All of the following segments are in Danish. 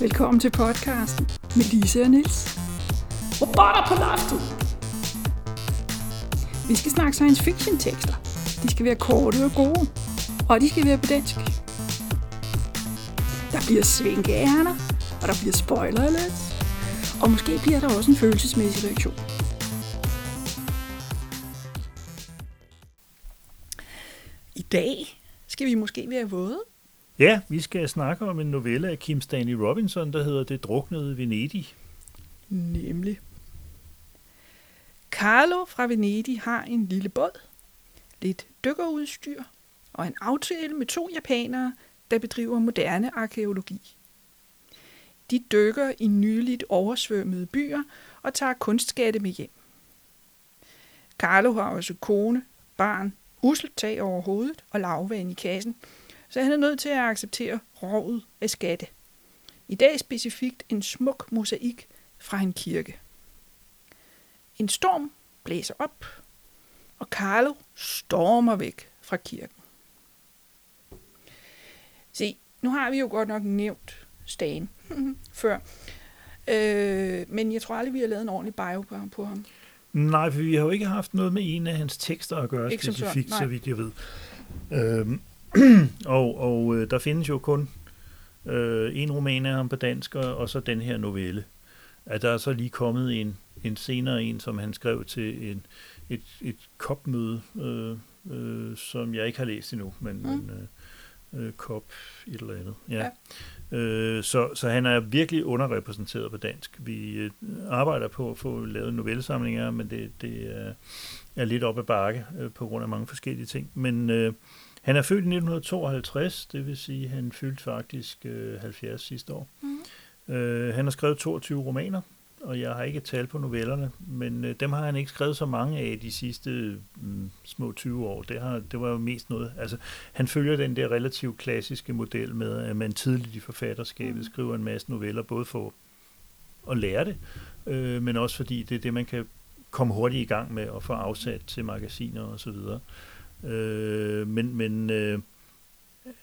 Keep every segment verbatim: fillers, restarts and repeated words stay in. Velkommen til podcasten med Lise og Niels. Robotter på loftet! Vi skal snakke science fiction tekster. De skal være korte og gode, og de skal være på dansk. Der bliver svinkeærner, og der bliver spoiler alert, og måske bliver der også en følelsesmæssig reaktion. I dag skal vi måske være våde. Ja, vi skal snakke om en novelle af Kim Stanley Robinson, der hedder Det druknede Venedig. Nemlig. Carlo fra Venedig har en lille båd, lidt dykkerudstyr og en aftale med to japanere, der bedriver moderne arkæologi. De dykker i nyligt oversvømmede byer og tager kunstskatte med hjem. Carlo har også kone, barn, usselt tag over hovedet og lavvand i kassen, så han er nødt til at acceptere rovet af skatte. I dag specifikt en smuk mosaik fra en kirke. En storm blæser op, og Carlo stormer væk fra kirken. Se, nu har vi jo godt nok nævnt Stan før, øh, men jeg tror aldrig, vi har lavet en ordentlig bio på ham. Nej, for vi har jo ikke haft noget med en af hans tekster at gøre specifikt, så vidt jeg ved. Øhm. og, og øh, der findes jo kun øh, en roman af ham på dansk, og så den her novelle. At der er så lige kommet en, en senere en, som han skrev til en, et, et kopmøde, øh, øh, som jeg ikke har læst endnu, men, mm. men øh, øh, kop et eller andet. Ja. Ja. Øh, så, så han er virkelig underrepræsenteret på dansk. Vi øh, arbejder på at få lavet novellesamlinger, men det, det er, er lidt op ad bakke øh, på grund af mange forskellige ting. Men øh, han er født i nitten tooghalvtreds, det vil sige, at han fyldte faktisk øh, halvfjerds sidste år. Mm. Øh, han har skrevet toogtyve romaner, og jeg har ikke talt på novellerne, men øh, dem har han ikke skrevet så mange af de sidste mm, små tyve år. Det, har, det var jo mest noget. Altså, han følger den der relativt klassiske model med, at man tidligt i forfatterskabet mm. skriver en masse noveller, både for at lære det, øh, men også fordi det er det, man kan komme hurtigt i gang med og få afsat til magasiner osv. Øh, men men øh,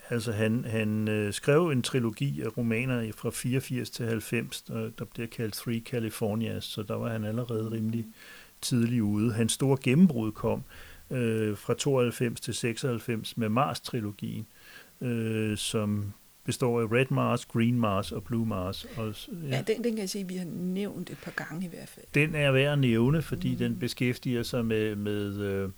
altså han, han øh, skrev en trilogi af romaner fra fireogfirs til halvfems, der, der bliver kaldt Three Californias, så der var han allerede rimelig tidlig ude. Hans store gennembrud kom øh, fra tooghalvfems til seksoghalvfems med Mars-trilogien, øh, som består af Red Mars, Green Mars og Blue Mars. Og, ja, ja den, den kan jeg sige, at vi har nævnt et par gange i hvert fald. Den er værd at nævne, fordi mm. den beskæftiger sig med... med øh,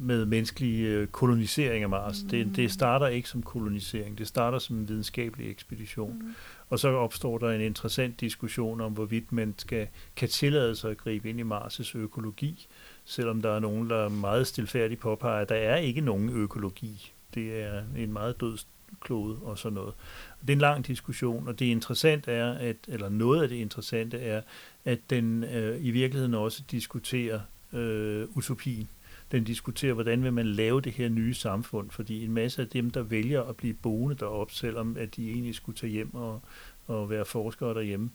med menneskelig kolonisering af Mars. Mm. Det, det starter ikke som kolonisering, det starter som en videnskabelig ekspedition. Mm. Og så opstår der en interessant diskussion om, hvorvidt man skal, kan tillade sig at gribe ind i Mars' økologi, selvom der er nogen, der meget stilfærdigt påpeger, at der er ikke nogen økologi. Det er en meget død klode og sådan noget. Det er en lang diskussion, og det interessante er, at, eller noget af det interessante er, at den øh, i virkeligheden også diskuterer øh, utopien. Den diskuterer, hvordan vil man lave det her nye samfund, fordi en masse af dem, der vælger at blive boende deroppe, selvom at de egentlig skulle tage hjem og, og være forskere derhjemme,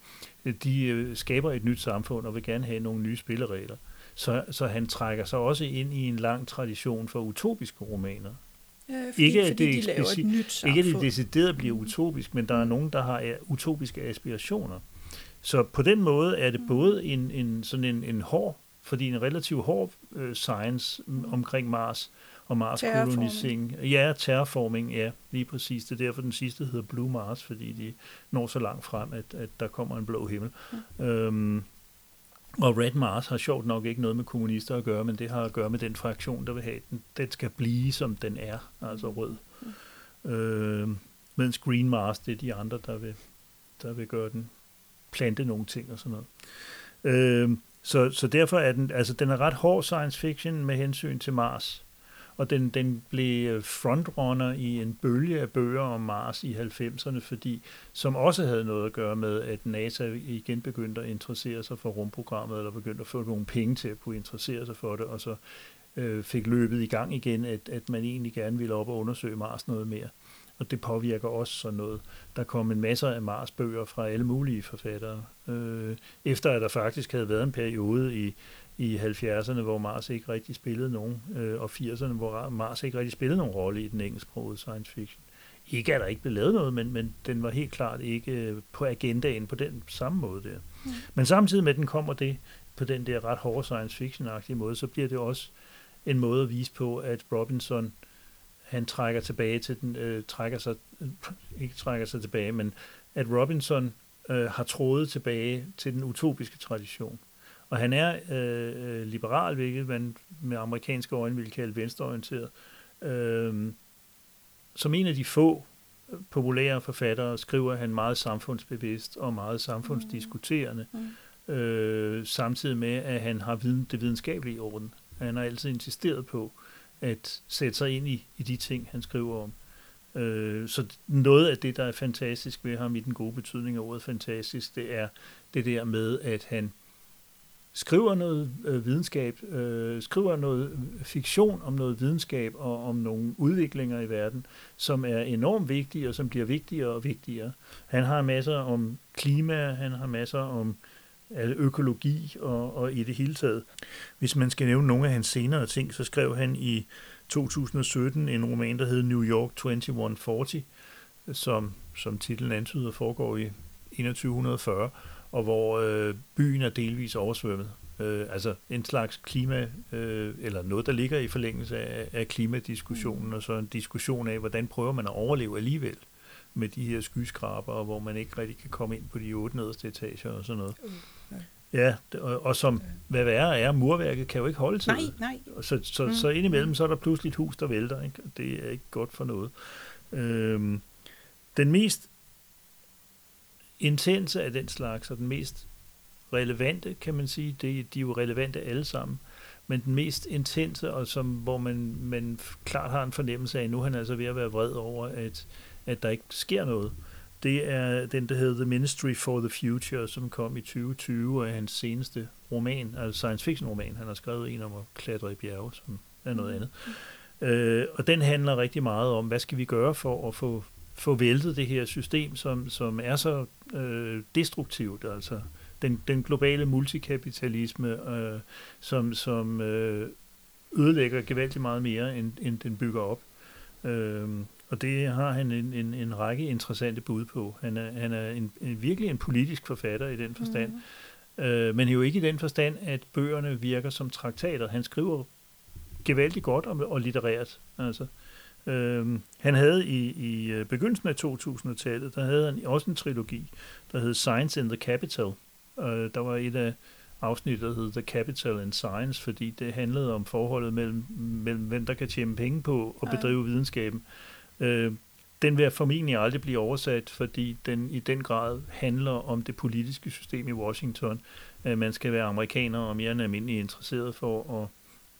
de skaber et nyt samfund og vil gerne have nogle nye spilleregler. Så, så han trækker sig også ind i en lang tradition for utopiske romaner. Ja, fordi, ikke, at det, de speci- nyt ikke at det decideret bliver utopisk, men der er nogen, der har utopiske aspirationer. Så på den måde er det både en, en, sådan en, en hård, fordi en relativt hård øh, science m- omkring Mars og Mars-kolonisering. Ja, terraforming, ja, lige præcis. Det er derfor, den sidste hedder Blue Mars, fordi de når så langt frem, at, at der kommer en blå himmel. Mm. Øhm, og Red Mars har sjovt nok ikke noget med kommunister at gøre, men det har at gøre med den fraktion, der vil have den. Den skal blive, som den er, altså rød. Mm. Øhm, mens Green Mars, det er de andre, der vil, der vil gøre den, plante nogle ting og sådan noget. Øhm, Så, så derfor er den, altså den er ret hård science fiction med hensyn til Mars, og den, den blev frontrunner i en bølge af bøger om Mars i halvfemserne, fordi, som også havde noget at gøre med, at NASA igen begyndte at interessere sig for rumprogrammet, eller begyndte at få nogle penge til at kunne interessere sig for det, og så øh, fik løbet i gang igen, at, at man egentlig gerne ville op og undersøge Mars noget mere. Og det påvirker også sådan noget. Der kom en masse af Mars-bøger fra alle mulige forfattere, øh, efter at der faktisk havde været en periode i, i halvfjerdserne, hvor Mars ikke rigtig spillede nogen, øh, og firserne, hvor Mars ikke rigtig spillede nogen rolle i den engelsksprogede science fiction. Ikke at der ikke blev lavet noget, men, men den var helt klart ikke på agendaen på den samme måde der. Mm. Men samtidig med, at den kommer det på den der ret hårde science fiction-agtige måde, så bliver det også en måde at vise på, at Robinson, han trækker tilbage til den, øh, trækker sig, øh, ikke trækker sig tilbage, men at Robinson øh, har trådet tilbage til den utopiske tradition. Og han er øh, liberal, hvilket man med amerikanske øjne ville kalde venstreorienteret. Øh, som en af de få populære forfattere skriver han meget samfundsbevidst og meget samfundsdiskuterende, mm. øh, samtidig med, at han har viden, det videnskabelige i orden. Han har altid insisteret på at sætte sig ind i, i de ting, han skriver om. Øh, så noget af det, der er fantastisk ved ham i den gode betydning af ordet fantastisk, det er det der med, at han skriver noget øh, videnskab, øh, skriver noget fiktion om noget videnskab og om nogle udviklinger i verden, som er enormt vigtige og som bliver vigtigere og vigtigere. Han har masser om klima, han har masser om altså økologi og, og i det hele taget. Hvis man skal nævne nogle af hans senere ting, så skrev han i to tusind og sytten en roman, der hed New York enogtyve fyrre, som, som titlen antyder foregår i enogtyve fyrre, og hvor øh, byen er delvis oversvømmet. Øh, altså en slags klima, øh, eller noget, der ligger i forlængelse af, af klimadiskussionen, og så en diskussion af, hvordan prøver man at overleve alligevel med de her skyskraber, hvor man ikke rigtig kan komme ind på de otte nederste etager og sådan noget. Uh, ja, og, og som, hvad værre er, murværket kan jo ikke holde til det. Nej, nej. Så, så, mm. så indimellem, så er der pludselig et hus, der vælter, ikke? Det er ikke godt for noget. Øhm, den mest intense af den slags, og den mest relevante, kan man sige, det, de er jo relevante alle sammen, men den mest intense, og som, hvor man, man klart har en fornemmelse af, nu er han altså ved at være vred over, at at der ikke sker noget. Det er den, der hedder The Ministry for the Future, som kom i tyve tyve og er hans seneste roman, altså science fiction roman. Han har skrevet en om at klatre i bjerge, som er noget andet. Mm. Øh, og den handler rigtig meget om, hvad skal vi gøre for at få, få væltet det her system, som, som er så øh, destruktivt, altså den, den globale multikapitalisme, øh, som, som øh, ødelægger gevaldigt meget mere, end, end den bygger op. Øh, Og det har han en, en, en række interessante bud på. Han er, han er en, en, virkelig en politisk forfatter i den forstand, mm-hmm. øh, men jo ikke i den forstand, at bøgerne virker som traktater. Han skriver gevaldigt godt og, og litterært. Altså, øh, han havde i, i begyndelsen af to tusind-tallet, der havde han også en trilogi, der hed Science and the Capital. Øh, der var et af afsnit, der hed The Capital and Science, fordi det handlede om forholdet mellem, mellem hvem der kan tjene penge på og bedrive Ej. videnskaben. Øh, den vil formentlig aldrig blive oversat, fordi den i den grad handler om det politiske system i Washington. Øh, man skal være amerikaner og mere end almindelig interesseret for at...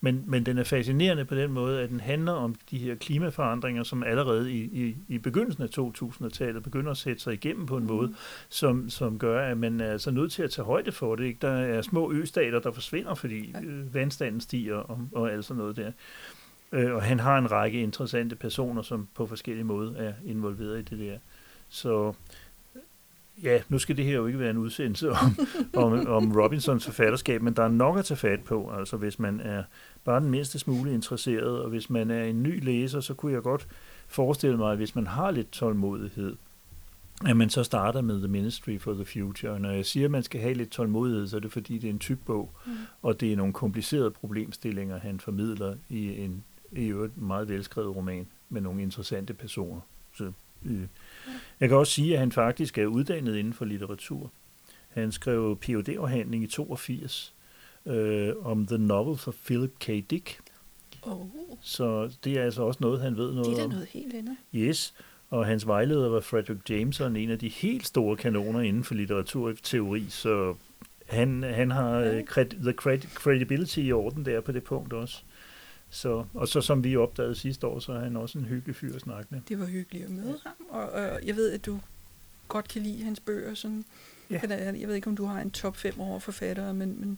Men, men den er fascinerende på den måde, at den handler om de her klimaforandringer, som allerede i, i, i begyndelsen af to tusind-tallet begynder at sætte sig igennem på en mm-hmm. måde, som, som gør, at man er altså nødt til at tage højde for det. Ikke? Der er små østater, der forsvinder, fordi øh, vandstanden stiger og, og alt sådan noget der. Og han har en række interessante personer, som på forskellige måder er involveret i det der. Så ja, nu skal det her jo ikke være en udsendelse om, om, om Robinsons forfatterskab, men der er nok at tage fat på, altså hvis man er bare den mindste smule interesseret, og hvis man er en ny læser, så kunne jeg godt forestille mig, at hvis man har lidt tålmodighed, at man så starter med The Ministry for the Future. Når jeg siger, at man skal have lidt tålmodighed, så er det fordi, det er en tyk bog, mm. og det er nogle komplicerede problemstillinger, han formidler i en i øvrigt en meget velskrevet roman med nogle interessante personer. Så, øh. Jeg kan også sige, at han faktisk er uddannet inden for litteratur. Han skrev P H D-afhandling i toogfirs øh, om The Novel for Philip K. Dick. Oh. Så det er altså også noget, han ved noget om. Det er om. Noget helt andet. Yes, og hans vejleder var Frederick Jameson, en af de helt store kanoner inden for litteraturteori, så han, han har øh, cred- the cred- credibility i orden der på det punkt også. Så, og så som vi opdagede sidste år, så er han også en hyggelig fyr at snakke med. Det var hyggeligt at møde ham, og, og jeg ved, at du godt kan lide hans bøger. Sådan. Ja. Jeg ved ikke, om du har en top fem over forfattere, men... men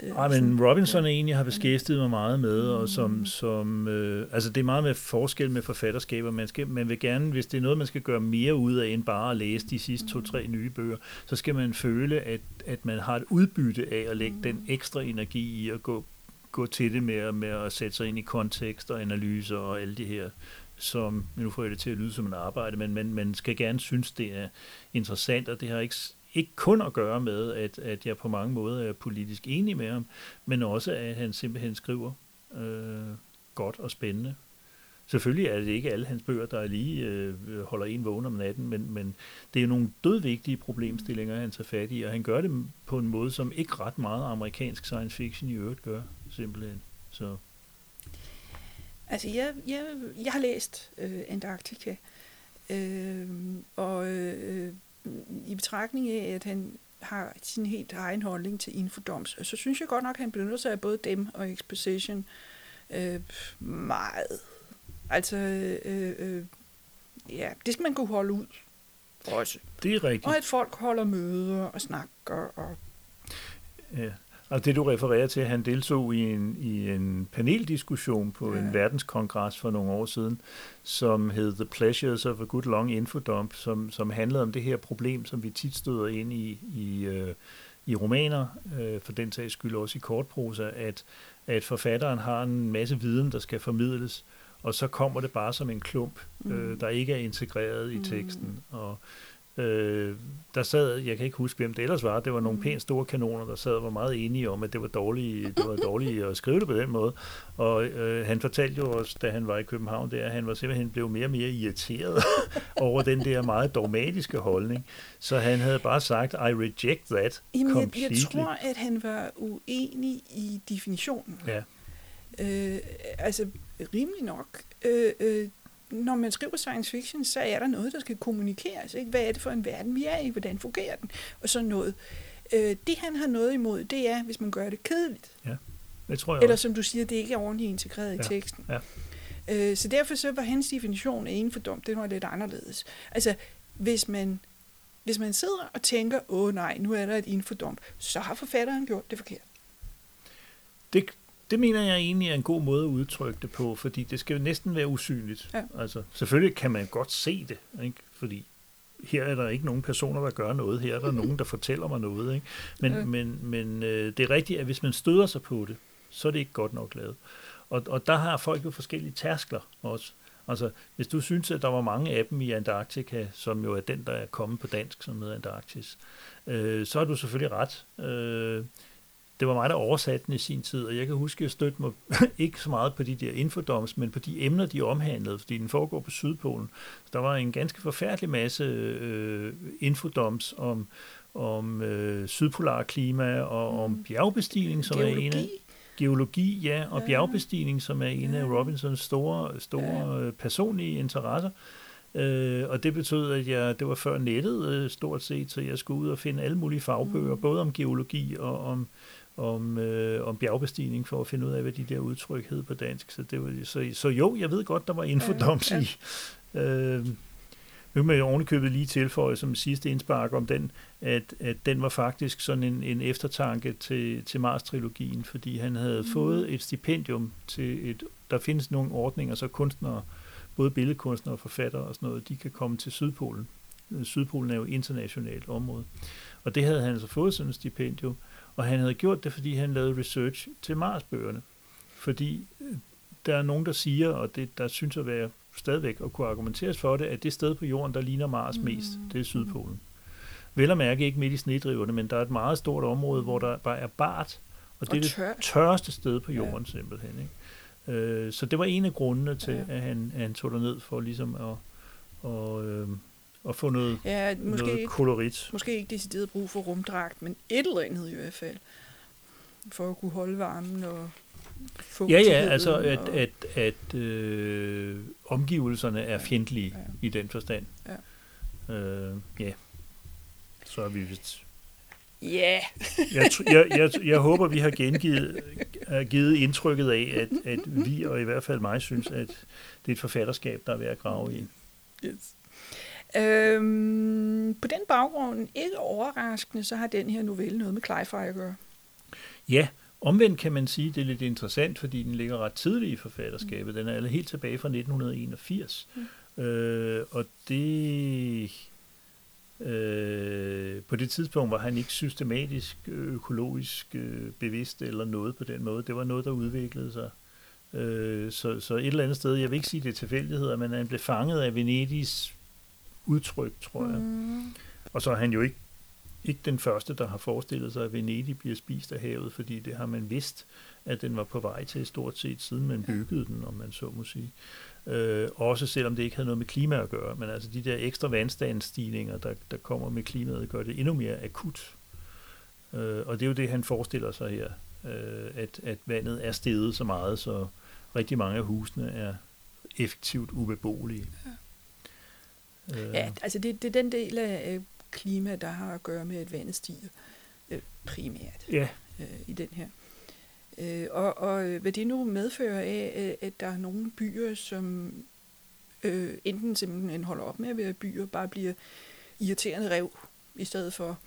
det, Ej, sådan, men Robinson ja. egentlig har beskæftiget mig meget med, og som... som øh, altså, det er meget med forskel med forfatterskaber. Man, skal, man vil gerne, hvis det er noget, man skal gøre mere ud af, end bare at læse de sidste to-tre nye bøger, så skal man føle, at, at man har et udbytte af at lægge mm. den ekstra energi i at gå gå til det med, med at sætte sig ind i kontekst og analyser og alle de her som, nu får jeg det til at lyde som en arbejde, men man men skal gerne synes, det er interessant, og det har ikke, ikke kun at gøre med, at, at jeg på mange måder er politisk enig med ham, men også, at han simpelthen skriver øh, godt og spændende. Selvfølgelig er det ikke alle hans bøger, der lige øh, holder en vågen om natten, men, men det er jo nogle dødvigtige problemstillinger, han tager fat i, og han gør det på en måde, som ikke ret meget amerikansk science fiction i øvrigt gør, simpelthen. Så. Altså, jeg, jeg, jeg har læst øh, Antarktika, øh, og øh, i betragtning af, at han har sin helt egen holdning til infodumps, så synes jeg godt nok, at han benytter sig af både dem og exposition øh, meget. Altså, øh, øh, ja, det skal man kunne holde ud også. Det er rigtigt. Og at folk holder møder og snakker. Og ja. Og det, du refererer til, han deltog i en, i en paneldiskussion på ja. en verdenskongres for nogle år siden, som hed The Pleasures of a Good Long Infodump, som, som handlede om det her problem, som vi tit støder ind i, i, øh, i romaner, øh, for den sags skyld også i kortprosa, at, at forfatteren har en masse viden, der skal formidles, og så kommer det bare som en klump, øh, der ikke er integreret i teksten. Og øh, der sad, jeg kan ikke huske, hvem det ellers var, det var nogle pænt store kanoner, der sad og var meget enige om, at det var dårligt, det var dårligt at skrive det på den måde. Og øh, han fortalte jo også, da han var i København der, at han var simpelthen blevet mere og mere irriteret over den der meget dogmatiske holdning. Så han havde bare sagt, I reject that. Jamen, jeg, jeg tror, at han var uenig i definitionen. Ja. Øh, altså rimelig nok. Øh, øh, når man skriver science fiction, så er der noget, der skal kommunikeres. Ikke? Hvad er det for en verden, vi er i? Hvordan fungerer den? Og sådan noget. Øh, det, han har noget imod, det er, hvis man gør det kedeligt. Ja, det tror jeg Eller også. Som du siger, det ikke er ordentligt integreret ja. i teksten. Ja. Øh, så derfor så var hans definition af infodump, det var lidt anderledes. Altså, hvis man, hvis man sidder og tænker, åh nej, nu er der et infodump, så har forfatteren gjort det forkert. Det Det mener jeg egentlig er en god måde at udtrykke det på, fordi det skal jo næsten være usynligt. Ja. Altså, selvfølgelig kan man godt se det, ikke? Fordi her er der ikke nogen personer, der gør noget, her er der nogen, der fortæller mig noget. Ikke? Men, ja. men, men øh, det er rigtigt, at hvis man støder sig på det, så er det ikke godt nok lavet. Og, og der har folk jo forskellige tærskler også. Altså, hvis du synes, at der var mange af dem i Antarktika, som jo er den, der er kommet på dansk, som hedder Antarktis, øh, så har du selvfølgelig ret. Øh, Det var mig, der oversatte den i sin tid, og jeg kan huske, at jeg stødte mig ikke så meget på de der infodumps, men på de emner, de omhandlede, fordi den foregår på Sydpolen. Der var en ganske forfærdelig masse øh, infodumps om, om øh, sydpolarklima og mm. om bjergbestigning, som Geologi. er en af... Geologi, ja, og ja. bjergbestigning, som er en ja. af Robinsons store, store ja. personlige interesser. Øh, og det betød, at jeg, det var før nettet øh, stort set, så jeg skulle ud og finde alle mulige fagbøger, mm. både om geologi og om... Om, øh, om bjergbestigning, for at finde ud af, hvad de der udtryk hed på dansk. Så, det var, så, så jo, jeg ved godt, der var infodumps ja, ja. i. Øh, nu kan man jo ovenikøbet lige tilføje som sidste indspark om den, at, at den var faktisk sådan en, en eftertanke til, til Mars-trilogien, fordi han havde mm. fået et stipendium til et... Der findes nogle ordninger, så kunstnere, både billedkunstnere og forfattere og sådan noget, de kan komme til Sydpolen. Sydpolen er jo et internationalt område. Og det havde han så fået sådan et stipendium, og han havde gjort det, fordi han lavede research til Mars-bøgerne. Fordi der er nogen, der siger, og det, der synes at være stadigvæk at kunne argumenteres for det, at det sted på jorden, der ligner Mars mest, det er Sydpolen. Vel at mærke ikke midt i snedriverne, men der er et meget stort område, hvor der bare er bart, og det er det tørreste sted på jorden simpelthen. Ikke? Så det var en af grundene til, at han, at han tog derned for ligesom at... at og få noget, ja, måske noget kolorit. Ikke, måske ikke decideret brug for rumdragt, men et eller andet i hvert fald, for at kunne holde varmen og fugtigheden. Ja, ja, altså at, og... at, at, at øh, omgivelserne er fjendtlige ja, ja. i den forstand. Ja. Øh, ja. Så er vi vist... Ja! Yeah. jeg, jeg, jeg, jeg håber, vi har gengivet har givet indtrykket af, at, at vi, og i hvert fald mig, synes, at det er et forfatterskab, der er ved at grave i. Yes. Øhm, på den baggrund, ikke overraskende, så har den her novelle noget med Cli-fi at gøre. Ja, omvendt kan man sige, det er lidt interessant, fordi den ligger ret tidligt i forfatterskabet. Den er helt tilbage fra nitten enogfirs. Mm. Øh, og det... Øh, på det tidspunkt var han ikke systematisk, økologisk øh, bevidst eller noget på den måde. Det var noget, der udviklede sig Øh, så, så et eller andet sted, jeg vil ikke sige det er tilfældigheder, men han blev fanget af Venedigs udtryk, tror jeg. Mm. Og så er han jo ikke, ikke den første, der har forestillet sig, at Venedig bliver spist af havet, fordi det har man vidst, at den var på vej til stort set, siden man byggede den, om man så må sige. Øh, også selvom det ikke havde noget med klima at gøre, men altså de der ekstra vandstandsstigninger, der, der kommer med klimaet, gør det endnu mere akut. Øh, og det er jo det, han forestiller sig her, øh, at, at vandet er steget så meget, så rigtig mange af husene er effektivt ubeboelige. Ja, øh. ja altså det, det er den del af klima, der har at gøre med, at vandet stiger øh, primært ja. øh, i den her. Øh, og, og hvad det nu medfører af, at der er nogle byer, som øh, enten simpelthen holder op med at være byer, bare bliver irriterende rev i stedet for,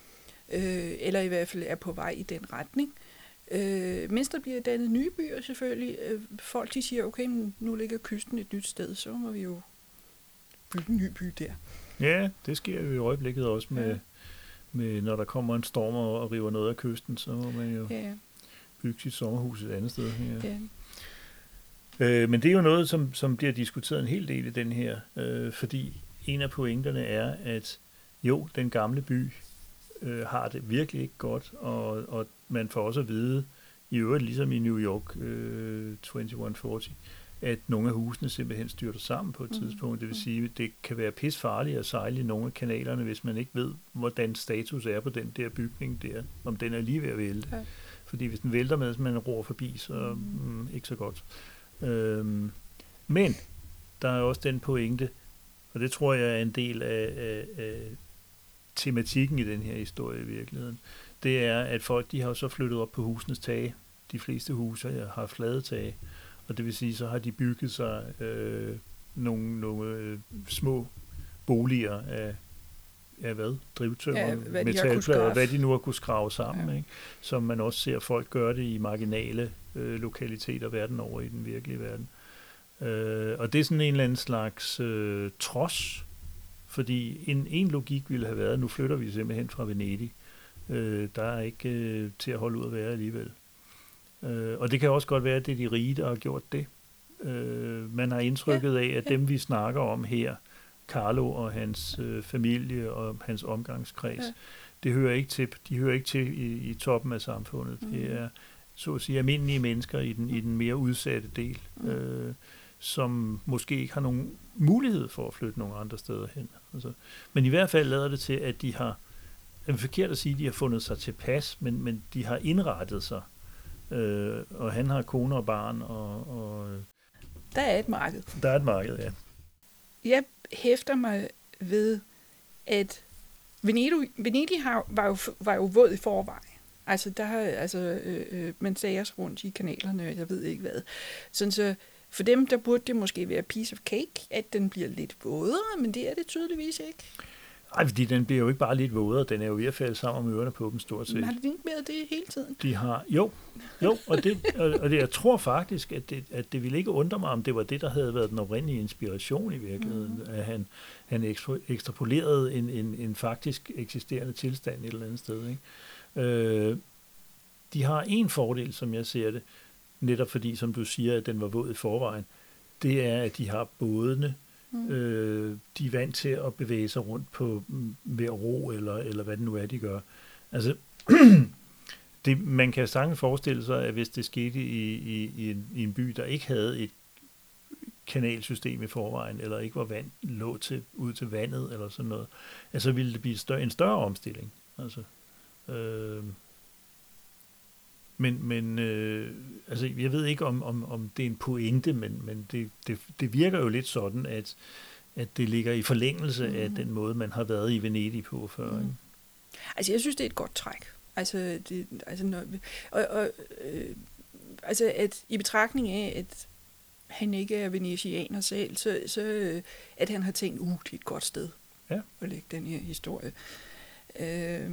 øh, eller i hvert fald er på vej i den retning. Øh, mens der bliver dannet nye byer selvfølgelig, øh, folk de siger, okay, nu ligger kysten et nyt sted, så må vi jo bygge en ny by der. Ja, det sker jo i øjeblikket også med, ja. med når der kommer en storm og river noget af kysten, så må man jo... Ja. bygge sit sommerhus et andet sted. Ja. Yeah. Øh, men det er jo noget, som, som bliver diskuteret en hel del i den her, øh, fordi en af pointerne er, at jo, den gamle by øh, har det virkelig ikke godt, og, og man får også at vide, i øvrigt ligesom i New York øh, enogtyve fyrre, at nogle af husene simpelthen styrter sammen på et mm. tidspunkt. Det vil sige, at det kan være pisfarligt at sejle i nogle af kanalerne, hvis man ikke ved, hvordan status er på den der bygning der, om den er lige ved at vælte. Okay. Fordi hvis den vælter med, så man roer forbi, så mm, ikke så godt. Øhm, men der er også den pointe, og det tror jeg er en del af, af, af tematikken i den her historie i virkeligheden, det er, at folk de har så flyttet op på husenes tage. De fleste huse har flade tage, og det vil sige, så har de bygget sig øh, nogle, nogle øh, små boliger af Ja, hvad? Drivtømmer, ja, hvad metalplader, hvad de nu har kunnet skrave sammen, ja. ikke? Som man også ser folk gøre det i marginale øh, lokaliteter verden over i den virkelige verden. Øh, og det er sådan en eller anden slags øh, trods, fordi en, en logik ville have været, nu flytter vi simpelthen fra Venedig. Øh, der er ikke øh, til at holde ud at være alligevel. Øh, og det kan også godt være, at det er de rige, der har gjort det. Øh, man har indtrykket ja. af, at dem vi snakker om her, Carlo og hans øh, familie og hans omgangskreds, ja. det hører ikke til, de hører ikke til i, i toppen af samfundet. Mm. Det er, så at sige, almindelige mennesker i den, i den mere udsatte del, mm. øh, som måske ikke har nogen mulighed for at flytte nogen andre steder hen. Altså, men i hvert fald lader det til, at de har, det er forkert at sige, at de har fundet sig tilpas, men, men de har indrettet sig. Øh, og han har kone og barn. Og, og, der er et marked. Der er et marked, ja. Jeg hæfter mig ved, at Venedig, Venedig har, var, jo, var jo våd i forvejen. Altså, der, altså øh, man sager rundt i kanalerne, jeg ved ikke hvad. Sådan så for dem, der burde det måske være piece of cake, at den bliver lidt vådere, men det er det tydeligvis ikke. Nej, fordi den bliver jo ikke bare lidt vådere, den er jo i hvert fald sammen om ørerne på dem stort set. Men har de ikke med det hele tiden? De har, jo, jo og, det, og det, jeg tror faktisk, at det, at det ville ikke undre mig, om det var det, der havde været den oprindelige inspiration i virkeligheden, mm-hmm. at han, han ekstrapolerede en, en, en faktisk eksisterende tilstand et eller andet sted. Ikke? Øh, de har en fordel, som jeg ser det, netop fordi, som du siger, at den var våd i forvejen, det er, at de har bådene. Mm. Øh, de er vant til at bevæge sig rundt på hver ro, eller, eller hvad det nu er, de gør. Altså, det, man kan sagtens forestille sig, at hvis det skete i, i, i, en, i en by, der ikke havde et kanalsystem i forvejen, eller ikke var vand, lå til, ud til vandet, eller sådan noget, altså ville det blive større, en større omstilling. Altså, øh, men men øh, altså, jeg ved ikke, om, om, om det er en pointe, men, men det, det, det virker jo lidt sådan, at, at det ligger i forlængelse mm. af den måde, man har været i Venedig på før. Mm. Ikke? Altså, jeg synes, det er et godt træk. Altså, det, altså, når, og, og, øh, altså at i betragtning af, at han ikke er venetianer selv, så, så at han har tænkt, uh, det er et godt sted ja. at lægge den her historie. Øh,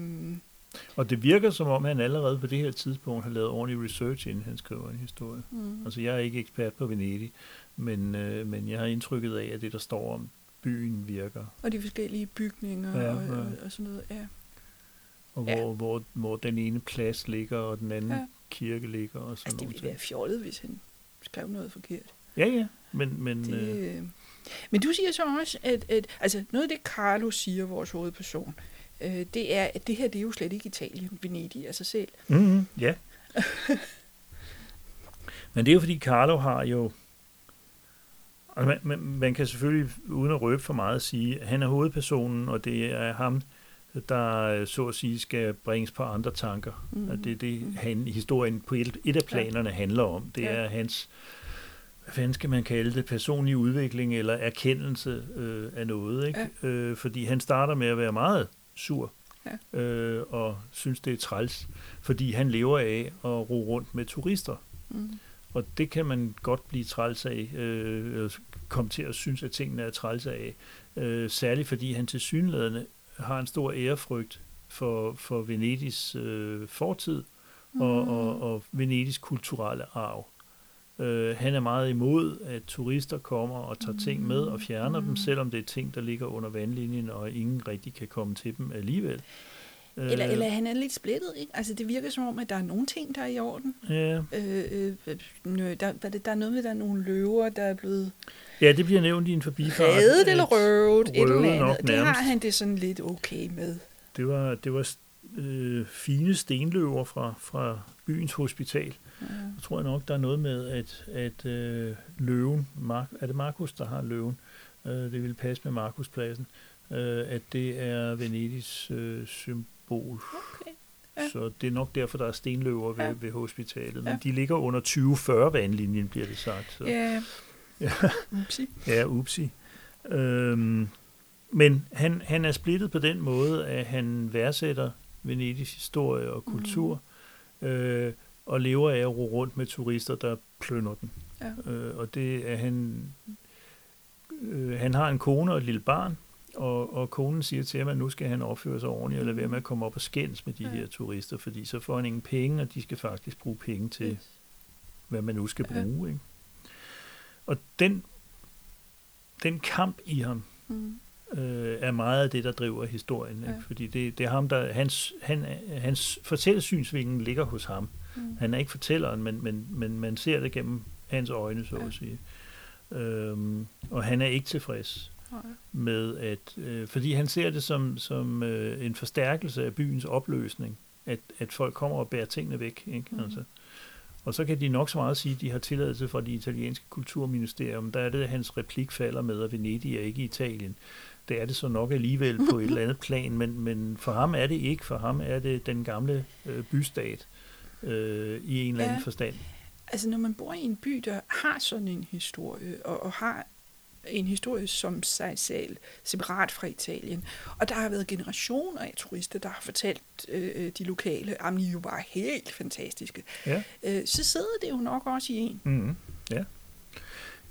Og det virker, som om han allerede på det her tidspunkt har lavet ordentlig research, inden han skriver en historie. Mm. Altså, jeg er ikke ekspert på Venedig, men, øh, men jeg har indtrykket af, at det, der står om byen, virker. Og de forskellige bygninger ja, og, ja. Og, og sådan noget, ja. Og hvor, ja. hvor, hvor, hvor den ene plads ligger, og den anden ja. kirke ligger, og sådan altså, noget. Det ville være fjollet, hvis han skrev noget forkert. Ja, ja. Men, men, det, øh... men du siger så også, at, at altså noget af det, Carlo siger, vores hovedperson, øh, det er, at det her, det er jo slet ikke Italien. Venedig er sig selv. Mm-hmm, ja. Men det er jo, fordi Carlo har jo... Altså man, man, man kan selvfølgelig, uden at røbe for meget, sige, at han er hovedpersonen, og det er ham, der så at sige skal bringes på andre tanker. Mm. Og det er det, han, historien på et, et af planerne handler om. Det er hans, hvad fanden skal man kalde det, personlig udvikling eller erkendelse øh, af noget. Ikke? Ja. Øh, fordi han starter med at være meget sur ja. øh, og synes, det er træls, fordi han lever af at ro rundt med turister. Mm. Og det kan man godt blive træls af, øh, komme til at synes, at tingene er træls af. Øh, særligt fordi han tilsyneladende har en stor ærefrygt for, for Venedigs øh, fortid og, mm. og, og Venedigs kulturelle arv. Øh, han er meget imod, at turister kommer og tager mm. ting med og fjerner mm. dem, selvom det er ting, der ligger under vandlinjen, og ingen rigtig kan komme til dem alligevel. Eller, eller han er lidt splittet, ikke? Altså, det virker som om, at der er nogle ting, der er i orden. Ja. Øh, øh, der, der er noget med, der er nogle løver, der er blevet... Ja, det bliver nævnt i en forbifart. Redet eller røvet, et eller andet. Det har han det sådan lidt okay med. Det var, det var øh, fine stenløver fra, fra byens hospital. Ja. Jeg tror nok, der er noget med, at, at øh, løven... Mark, er det Markus, der har løven? Øh, det vil passe med Markuspladsen. Øh, at det er Venedigs øh, symbol. Okay. Ja. Så det er nok derfor, der er stenløver ved, ja. ved hospitalet. Men ja. de ligger under tyve fyrre vandlinjen, bliver det sagt. Så. Ja, ja. Upsi. Ja, upsi. Øhm, men han, han er splittet på den måde, at han værdsætter Venedigs historie og kultur, mm. øh, og lever af at ro rundt med turister, der plønder den. Ja. Øh, og det er han... Øh, han har en kone og et lille barn, Og, og konen siger til ham, at nu skal han opføre sig ordentligt og lade være med at komme op og skændes med de ja. her turister, fordi så får han ingen penge, og de skal faktisk bruge penge til, yes. hvad man nu skal bruge. Ja. Ikke? Og den, den kamp i ham mm. øh, er meget af det, der driver historien. Ja. Ikke? Fordi det, det er ham, der, hans, han, hans fortællersynsvinkel ligger hos ham. Mm. Han er ikke fortælleren, men, men, men man ser det gennem hans øjne, så ja. at sige. Øhm, og han er ikke tilfreds. Med at, øh, fordi han ser det som, som øh, en forstærkelse af byens opløsning, at, at folk kommer og bærer tingene væk. Ikke? Mm. Altså. Og så kan de nok så meget sige, at de har tilladelse fra det italienske kulturministerium. Der er det, hans replik falder med, at Venedig er ikke i Italien. Det er det så nok alligevel på et eller andet plan, men, men for ham er det ikke. For ham er det den gamle øh, bystat øh, i en eller anden ja. forstand. Altså når man bor i en by, der har sådan en historie, og, og har en historie som sig selv, separat fra Italien. Og der har været generationer af turister, der har fortalt øh, de lokale, at de jo var helt fantastiske. Ja. Øh, så sidder det jo nok også i en. Mm-hmm. Ja.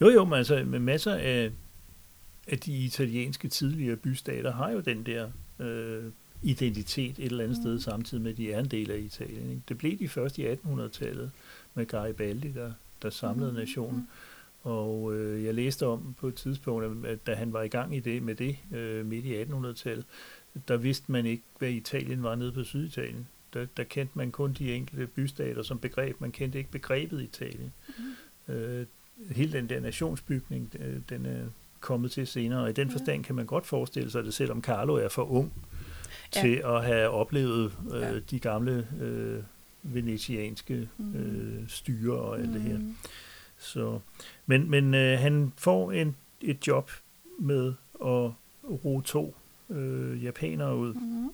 Jo, jo, men altså med masser af, af de italienske tidligere bystater har jo den der øh, identitet et eller andet mm. sted, samtidig med, at de er en del af Italien. Ikke? Det blev de først i attenhundredetallet med Garibaldi, der, der samlede mm-hmm. nationen. Og øh, jeg læste om på et tidspunkt, at da han var i gang i det, med det øh, midt i attenhundredetallet, der vidste man ikke, hvad Italien var nede på Syditalien. Der, der kendte man kun de enkelte bystater som begreb. Man kendte ikke begrebet Italien. Mm. Øh, hele den der nationsbygning, den er kommet til senere. Og i den forstand kan man godt forestille sig det, selvom Carlo er for ung ja. til at have oplevet øh, ja. de gamle øh, venetianske øh, styre og alt mm. det her. Så, men men øh, han får en, et job med at roe to øh, japanere ud, mm-hmm.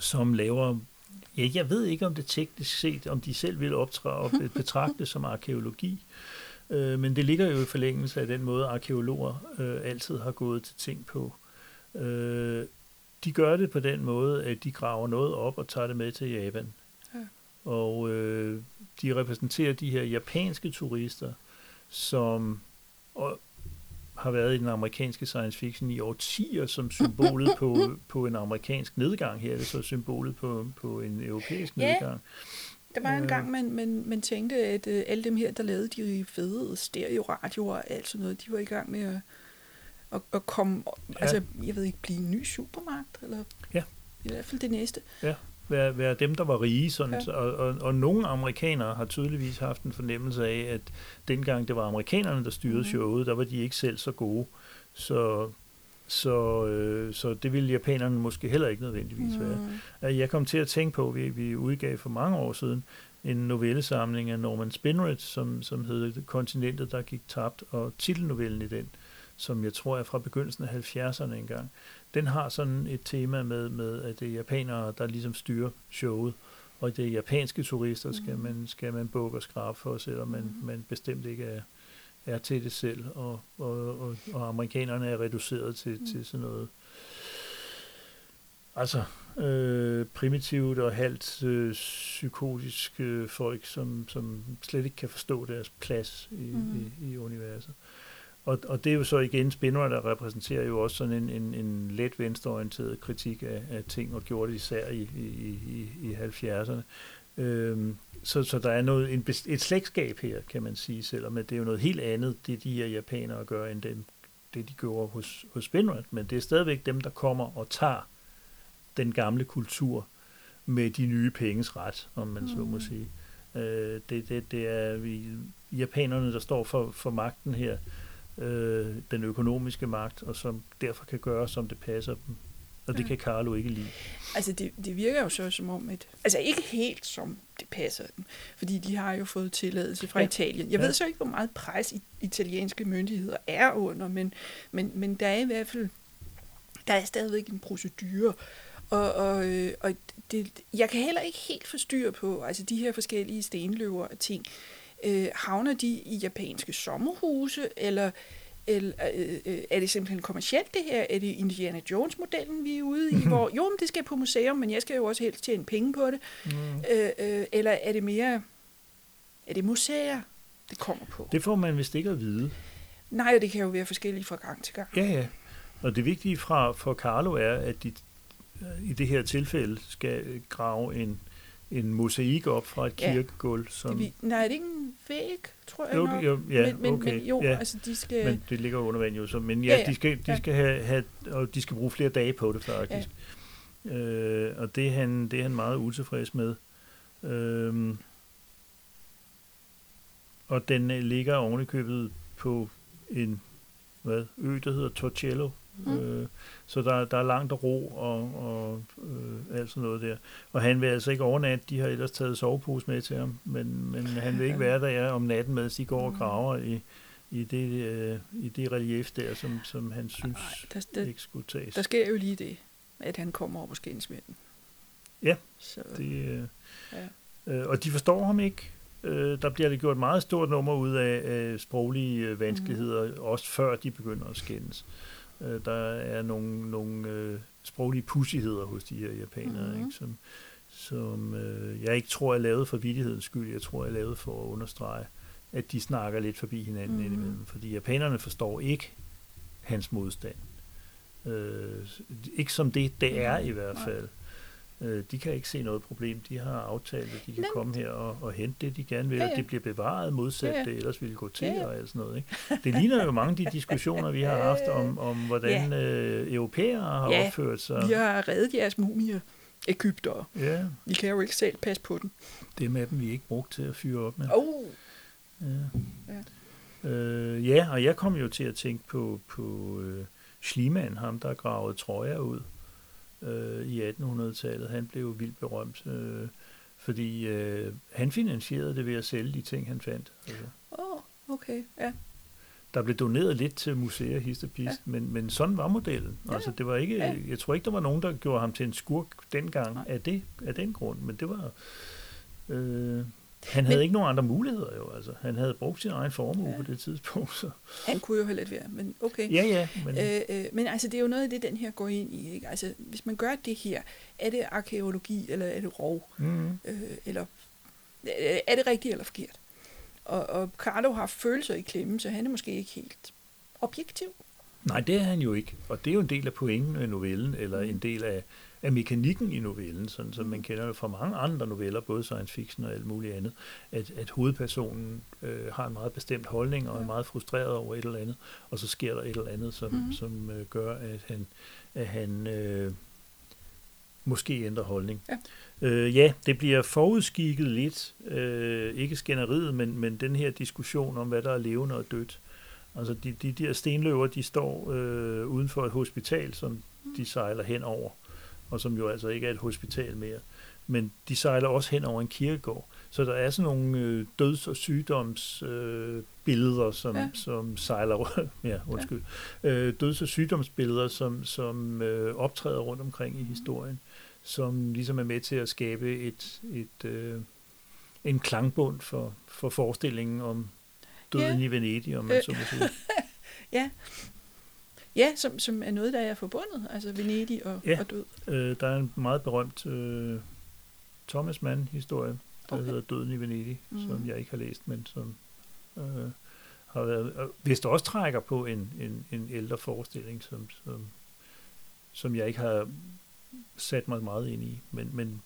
som laver, ja, jeg ved ikke om det teknisk set, om de selv vil optra- betragte som arkæologi, øh, men det ligger jo i forlængelse af den måde, arkæologer øh, altid har gået til ting på. Øh, de gør det på den måde, at de graver noget op og tager det med til Japan. Og øh, de repræsenterer de her japanske turister, som og, har været i den amerikanske science fiction i årtier som symbolet på, på en amerikansk nedgang. Her er det så symbolet på, på en europæisk yeah. nedgang. Der var en gang, man, man, man tænkte, at øh, alle dem her, der lavede de fede stereoradioer og alt sådan noget, de var i gang med at, at, at komme, ja. altså jeg ved ikke, blive en ny supermagt, eller ja. i hvert fald det næste. Ja. være, være dem, der var rige. Sådan, okay. og, og, og nogle amerikanere har tydeligvis haft en fornemmelse af, at dengang det var amerikanerne, der styrede mm-hmm. showet, der var de ikke selv så gode. Så, så, øh, så det ville japanerne måske heller ikke nødvendigvis mm. være. Jeg kom til at tænke på, at vi, vi udgav for mange år siden en novellesamling af Norman Spinrad, som, som hedder Kontinentet, der gik tabt, og titelnovellen i den, som jeg tror er fra begyndelsen af halvfjerdserne engang, den har sådan et tema med, med at det er japanere, der ligesom styrer showet, og det er japanske turister, skal man, skal man bukke og skrabe for, selvom man, man bestemt ikke er, er til det selv, og, og, og, og amerikanerne er reduceret til, til sådan noget, altså øh, primitivt og halvt øh, psykotisk øh, folk, som, som slet ikke kan forstå deres plads i, mm. i, i universet. Og, og det er jo så igen Spinrad, der repræsenterer jo også sådan en, en, en let venstreorienteret kritik af, af ting, og gjorde det især i, i, i, i halvfjerdserne. Øhm, så, så der er noget, en, et slægtskab her, kan man sige, selvom det er jo noget helt andet, det de her japanere gør, end dem, det de gjorde hos, hos Spinrad. Men det er stadigvæk dem, der kommer og tager den gamle kultur med de nye penges ret, om man så må sige. Øh, det, det, det er vi, japanerne, der står for, for magten her, den økonomiske magt, og som derfor kan gøre, som det passer dem. Og det kan Carlo ikke lide. Altså, det, det virker jo så som om et... Altså, ikke helt som det passer dem, fordi de har jo fået tilladelse fra ja. Italien. Jeg ja. ved så ikke, hvor meget pres italienske myndigheder er under, men, men, men der er i hvert fald... Der er stadigvæk en procedure, og, og, og det, jeg kan heller ikke helt forstyrre på, altså de her forskellige stenløver og ting. Øh, havner de i japanske sommerhuse, eller, eller øh, øh, er det simpelthen kommercielt det her? Er det Indiana Jones-modellen, vi er ude i, mm-hmm. hvor jo, men det skal på museum, men jeg skal jo også helst tjene penge på det. Mm. Øh, øh, eller er det mere, er det museer, det kommer på? Det får man vist ikke at vide. Nej, og det kan jo være forskelligt fra gang til gang. Ja, ja. Og det vigtige fra, for Carlo er, at de i det her tilfælde skal grave en en mosaik op fra et ja. kirkegulv. Som... Det vi... Nej, det er ikke en væg, tror jeg jo, nok. Jo, ja, men, men, okay. men jo, ja. altså de skal... Men det ligger under vand jo så. Men ja, ja, ja. de skal, de ja. skal have, have, og de skal bruge flere dage på det faktisk. Ja. Øh, og det er, han, det er han meget utilfreds med. Øhm, og den ligger ovenikøbet på en hvad, ø, der hedder Torcello. Mm. Øh, så der, der er langt og ro og, og øh, alt sådan noget der. Og han vil altså ikke overnatte. De har ellers taget sovepose med til ham, men, men han vil ikke være der om natten med, at de går og graver i, i, det, øh, i det relief der, som, som han synes Ej, der, der, ikke skulle tages. Der sker jo lige det, at han kommer over skændsmænden. Ja, så. Det, øh, ja. Øh, og de forstår ham ikke. Øh, der bliver det gjort meget stort nummer ud af øh, sproglige øh, vanskeligheder, mm. også før de begynder at skændes. Der er nogle, nogle øh, sproglige pudsigheder hos de her japanere, mm-hmm. ikke? som, som øh, jeg ikke tror er lavet for vittighedens skyld. Jeg tror, jeg er lavet for at understrege, at de snakker lidt forbi hinanden mm-hmm. indimellem. Fordi japanerne forstår ikke hans modstand. Øh, ikke som det, det er i hvert fald. Øh, de kan ikke se noget problem. De har aftalt, at de kan Nemt. komme her og, og hente det, de gerne vil. Ja, ja. Det bliver bevaret modsat, ja, ja. det ellers ville gå til ja, ja. og alt sådan noget. Ikke? Det ligner jo mange af de diskussioner, vi har haft om, om hvordan ja. øh, europæere har ja. opført sig. Vi har reddet jeres mumier, ægyptere. Ja. I kan jo ikke selv passe på dem. Det er med dem, vi ikke brugt til at fyre op med. Oh. Ja. Ja. Øh, ja, og jeg kom jo til at tænke på, på øh, Schliemann, ham der gravede trøjer ud. I attenhundredetallet. Han blev vildt berømt, øh, fordi øh, han finansierede det ved at sælge de ting, han fandt. Åh, altså. oh, okay, ja. Der blev doneret lidt til museer, hist og pist, ja. men, men sådan var modellen. Ja. Altså, det var ikke, ja. Jeg tror ikke, der var nogen, der gjorde ham til en skurk dengang af, det, af den grund, men det var... Øh, han havde men, ikke nogen andre muligheder jo, altså. Han havde brugt sin egen formue ja. på det tidspunkt. Så. Han kunne jo have lidt værd, men okay. Ja, ja. Men, øh, øh, men altså, det er jo noget af det, den her går ind i, ikke? Altså, hvis man gør det her, er det arkæologi, eller er det rov? Mm-hmm. Øh, eller er det rigtigt eller forkert? Og, og Carlo har følelser i klemme, så han er måske ikke helt objektiv. Nej, det er han jo ikke. Og det er jo en del af pointen af novellen, eller en del af af mekanikken i novellen, sådan som man kender det fra mange andre noveller, både science fiction og alt muligt andet, at, at hovedpersonen øh, har en meget bestemt holdning og er meget frustreret over et eller andet, og så sker der et eller andet, som, mm-hmm. som øh, gør, at han, at han øh, måske ændrer holdning. Ja. Øh, ja, det bliver forudskikket lidt, øh, ikke skænderiet, men, men den her diskussion om, hvad der er levende og dødt. Altså de, de der stenløver, de står øh, uden for et hospital, som de sejler hen over, og som jo altså ikke er et hospital mere. Men de sejler også hen over en kirkegård. Så der er sådan nogle øh, døds- og sygdomsbilleder, øh, som, ja. som sejler ja, undskyld. Ja. Øh, døds- og sygdomsbilleder, som, som øh, optræder rundt omkring mm. i historien, som ligesom er med til at skabe et, et, øh, en klangbund for, for forestillingen om Døden yeah. i Venedig, om man øh. så må sige. ja. Ja, som, som er noget, der er forbundet, altså Venedig og, ja. og død. Øh, der er en meget berømt øh, Thomas Mann-historie, der okay. hedder Døden i Venedig, mm. som jeg ikke har læst, men som øh, har været, og hvis der også trækker på en, en, en ældre forestilling, som, som, som jeg ikke har sat mig meget ind i. Men, men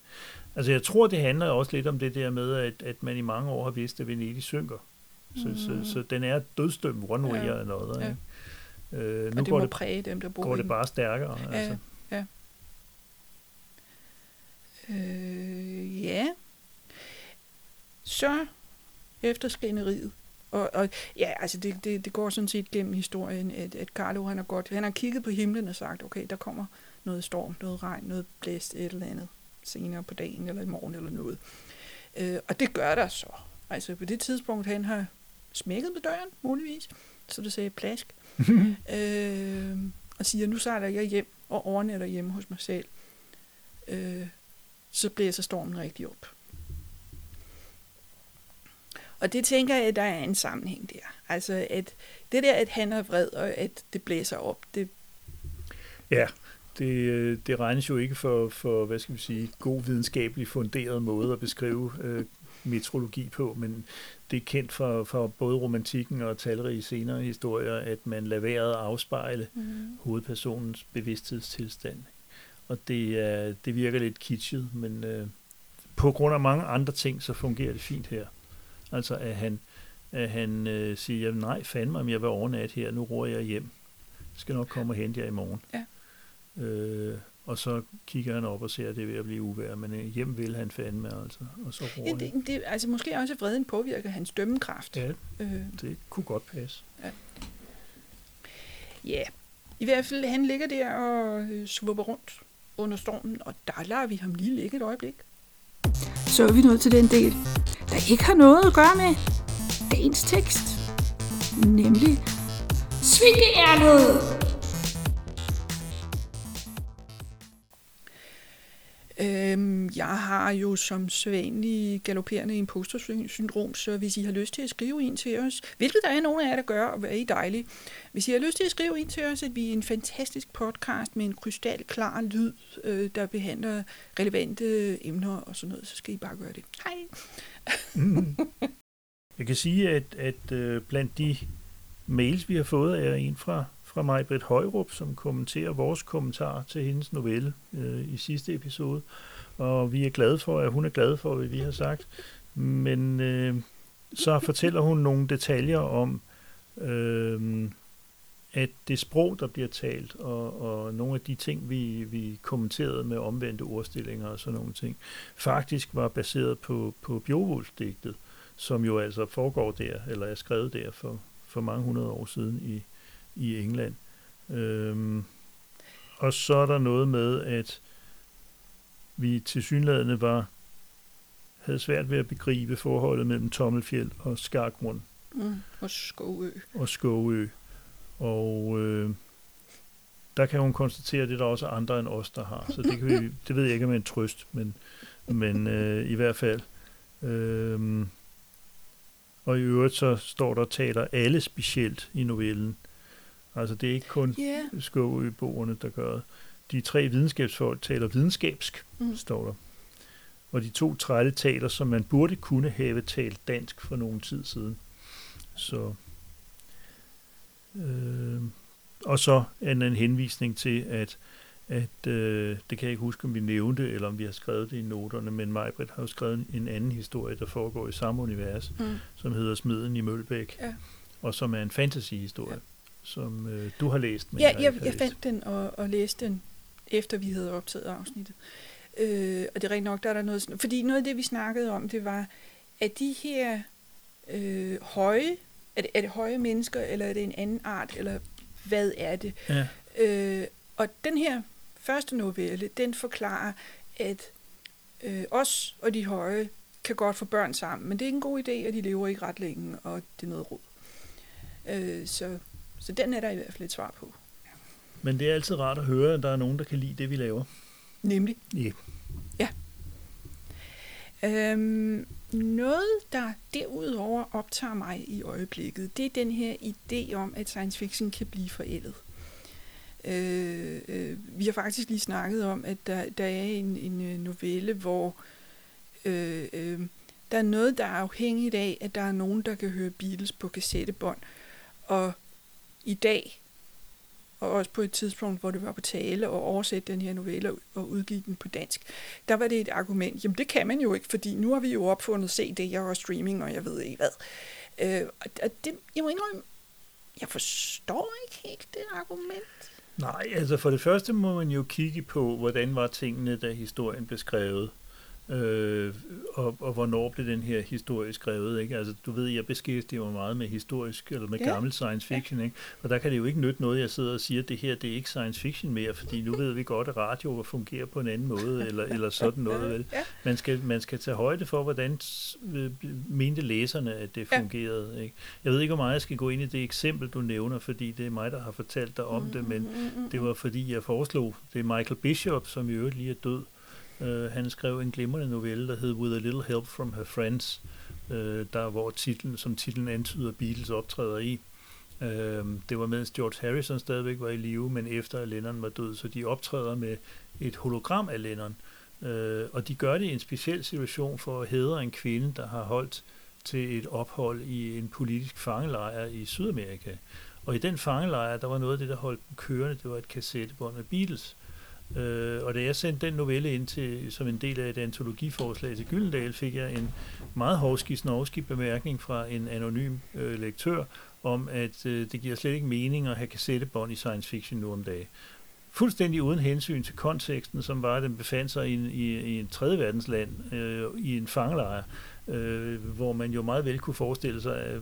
altså jeg tror, det handler også lidt om det der med, at, at man i mange år har vidst, at Venedig synker. Så, mm. så, så den er dødsdømt one way eller ja. noget. Ja. Øh, nu det går, det, præge dem, der går det bare stærkere. Ja, altså. ja. Øh, ja. Så efter skænderiet. Og, og ja, altså det, det, det går sådan set gennem historien, at, at Carlo, han har godt, han har kigget på himlen og sagt, okay, der kommer noget storm, noget regn, noget blæst, et eller andet senere på dagen eller i morgen eller noget. Øh, og det gør der så. Altså på det tidspunkt, han har smækket med døren, muligvis, så det sagde plask, øh, og siger, nu sejler jeg hjem og overnatter hjemme hos mig selv. Øh, så blæser stormen rigtig op. Og det tænker jeg, at der er en sammenhæng der. Altså at det der, at han er vred, og at det blæser op, det... Ja. Det, det regnes jo ikke for, for, hvad skal vi sige, god videnskabelig funderet måde at beskrive øh, meteorologi på, men det er kendt fra, fra både romantikken og talrige senere historier, at man lader vejret afspejle mm. hovedpersonens bevidsthedstilstand. Og det, øh, det virker lidt kitschet, men øh, på grund af mange andre ting, så fungerer det fint her. Altså at han, at han øh, siger, nej fandme, om jeg vil overnatte her, nu roer jeg hjem. Jeg skal nok komme og hente jer i morgen. Ja. Øh, og så kigger han op og ser, at det er ved at blive uvejr, men hjem vil han fandme, altså. Og så roer ja, det, det, altså måske også vreden påvirker hans dømmekraft. Ja, øh. det kunne godt passe. Ja. ja, i hvert fald, han ligger der og svupper rundt under stormen, og der lader vi ham lige ligge et øjeblik. Så er vi nået til den del, der ikke har noget at gøre med dagens tekst. Nemlig svinehjernet! Jeg har jo som sædvanlig galopperende impostersyndrom, så hvis I har lyst til at skrive ind til os, hvilket der er nogle af jer, der gør, og er I dejlige, hvis I har lyst til at skrive ind til os, at vi er en fantastisk podcast med en krystalklar lyd, der behandler relevante emner og sådan noget, så skal I bare gøre det. Hej! Mm. Jeg kan sige, at, at blandt de mails, vi har fået, er en fra fra Maj-Brit Højrup, som kommenterer vores kommentar til hendes novelle øh, i sidste episode. Og vi er glade for, at hun er glad for, hvad vi har sagt. Men øh, så fortæller hun nogle detaljer om, øh, at det sprog, der bliver talt, og, og nogle af de ting, vi, vi kommenterede med omvendte ordstillinger og sådan nogle ting, faktisk var baseret på, på Bjovulf-digtet, som jo altså foregår der, eller er skrevet der for, for mange hundrede år siden i i England. Øhm, og så er der noget med, at vi tilsyneladende var, havde svært ved at begribe forholdet mellem Tommelfjeld og Skargrund. Mm, og Skåø. Og Skåø. Og øh, der kan hun konstatere, at det er der også andre end os, der har. Så det, kan vi, det ved jeg ikke om en trøst, men, men øh, i hvert fald. Øh, og i øvrigt så står der og taler alle specielt i novellen. Altså det er ikke kun yeah. Skåøboerne, der gør det. De tre videnskabsfolk taler videnskabsk, mm. står der. Og de to trætte taler, som man burde kunne have talt dansk for nogen tid siden. Så, øh, og så en, en henvisning til, at, at øh, det kan jeg ikke huske, om vi nævnte, eller om vi har skrevet det i noterne, men Maj-Brit har jo skrevet en anden historie, der foregår i samme univers, mm. som hedder Smeden i Mølbæk, ja. og som er en fantasyhistorie. Ja. Som øh, du har læst. Men ja, jeg, jeg, jeg fandt den og, og læste den efter vi havde optaget afsnittet. Øh, og det er rigtig nok, der er der noget... Fordi noget af det, vi snakkede om, det var, at de her øh, høje... Er det, er det høje mennesker, eller er det en anden art, eller hvad er det? Ja. Øh, og den her første novelle, den forklarer, at øh, os og de høje kan godt få børn sammen, men det er ikke en god idé, at de lever ikke ret længe, og det er noget rod. Øh, så, så den er der i hvert fald et svar på. Ja. Men det er altid rart at høre, at der er nogen, der kan lide det, vi laver. Nemlig? Yeah. Ja. Øhm, noget, der derudover optager mig i øjeblikket, det er den her idé om, at science fiction kan blive forældet. Øh, øh, vi har faktisk lige snakket om, at der, der er en, en novelle, hvor øh, øh, der er noget, der er afhængigt af, at der er nogen, der kan høre Beatles på kassettebånd. Og i dag... og også på et tidspunkt, hvor det var på tale og oversætte den her novelle og udgive den på dansk, der var det et argument, jamen det kan man jo ikke, fordi nu har vi jo opfundet C D'er og streaming, og jeg ved ikke hvad. Øh, og det, jeg må indrømme, jeg forstår ikke helt det argument. Nej, altså for det første må man jo kigge på, hvordan var tingene, da historien blev skrevet, øh, og, og hvornår blev den her historie skrevet, ikke? Altså du ved, jeg beskæftiger mig meget med historisk eller med ja. gammel science fiction, ja. ikke? Og der kan det jo ikke nytte noget, jeg sidder og siger, at det her, det er ikke science fiction mere, fordi nu ved vi godt, at radio fungerer på en anden måde eller, eller sådan noget, vel? Ja. Man skal, man skal tage højde for, hvordan mente læserne, at det fungerede, ja. ikke? Jeg ved ikke, hvor meget jeg skal gå ind i det eksempel, du nævner, fordi det er mig, der har fortalt dig om mm, det, men mm, mm, det var fordi, jeg foreslog, det er Michael Bishop, som i øvrigt lige er død. Uh, han skrev en glimrende novelle, der hed With a Little Help from Her Friends, uh, der hvor titlen, som titlen antyder, Beatles optræder i. Uh, det var mens George Harrison stadigvæk var i live, men efter at Lennon var død, så de optræder med et hologram af Lennon. Uh, og de gør det i en speciel situation for at hædre en kvinde, der har holdt til et ophold i en politisk fangelejr i Sydamerika. Og i den fangelejr, der var noget af det, der holdt den kørende, det var et kassettebånd med Beatles. Uh, og da jeg sendte den novelle ind til, som en del af et antologiforslag til Gyldendal, fik jeg en meget hovski-snovski bemærkning fra en anonym uh, lektør om, at uh, det giver slet ikke mening at have kassettebånd i science fiction nu om dagen. Fuldstændig uden hensyn til konteksten, som var, at den befandt sig i en, i, i en tredje verdensland, uh, i en fangelejr, uh, hvor man jo meget vel kunne forestille sig, at,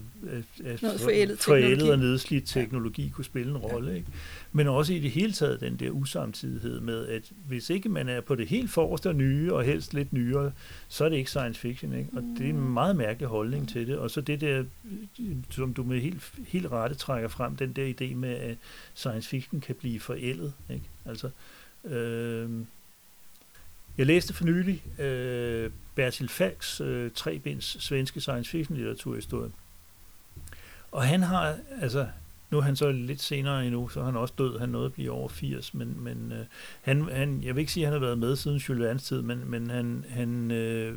at forældet og nedslidt teknologi ja. kunne spille en rolle, ja. ikke? Men også i det hele taget den der usamtidighed med, at hvis ikke man er på det helt forreste og nye, og helst lidt nyere, så er det ikke science fiction, ikke? Og det er en meget mærkelig holdning til det. Og så det der, som du med helt, helt rette trækker frem, den der idé med, at science fiction kan blive forældet, ikke? Altså, øh, jeg læste for nylig øh, Bertil Falks øh, trebinds svenske science fiction litteraturhistorie. Og han har, altså... Nu er han så lidt senere endnu, så er han også død. Han nåede at blive over firs, men, men øh, han, han, jeg vil ikke sige, at han har været med siden Jules Verne's tid, men, men han, han øh,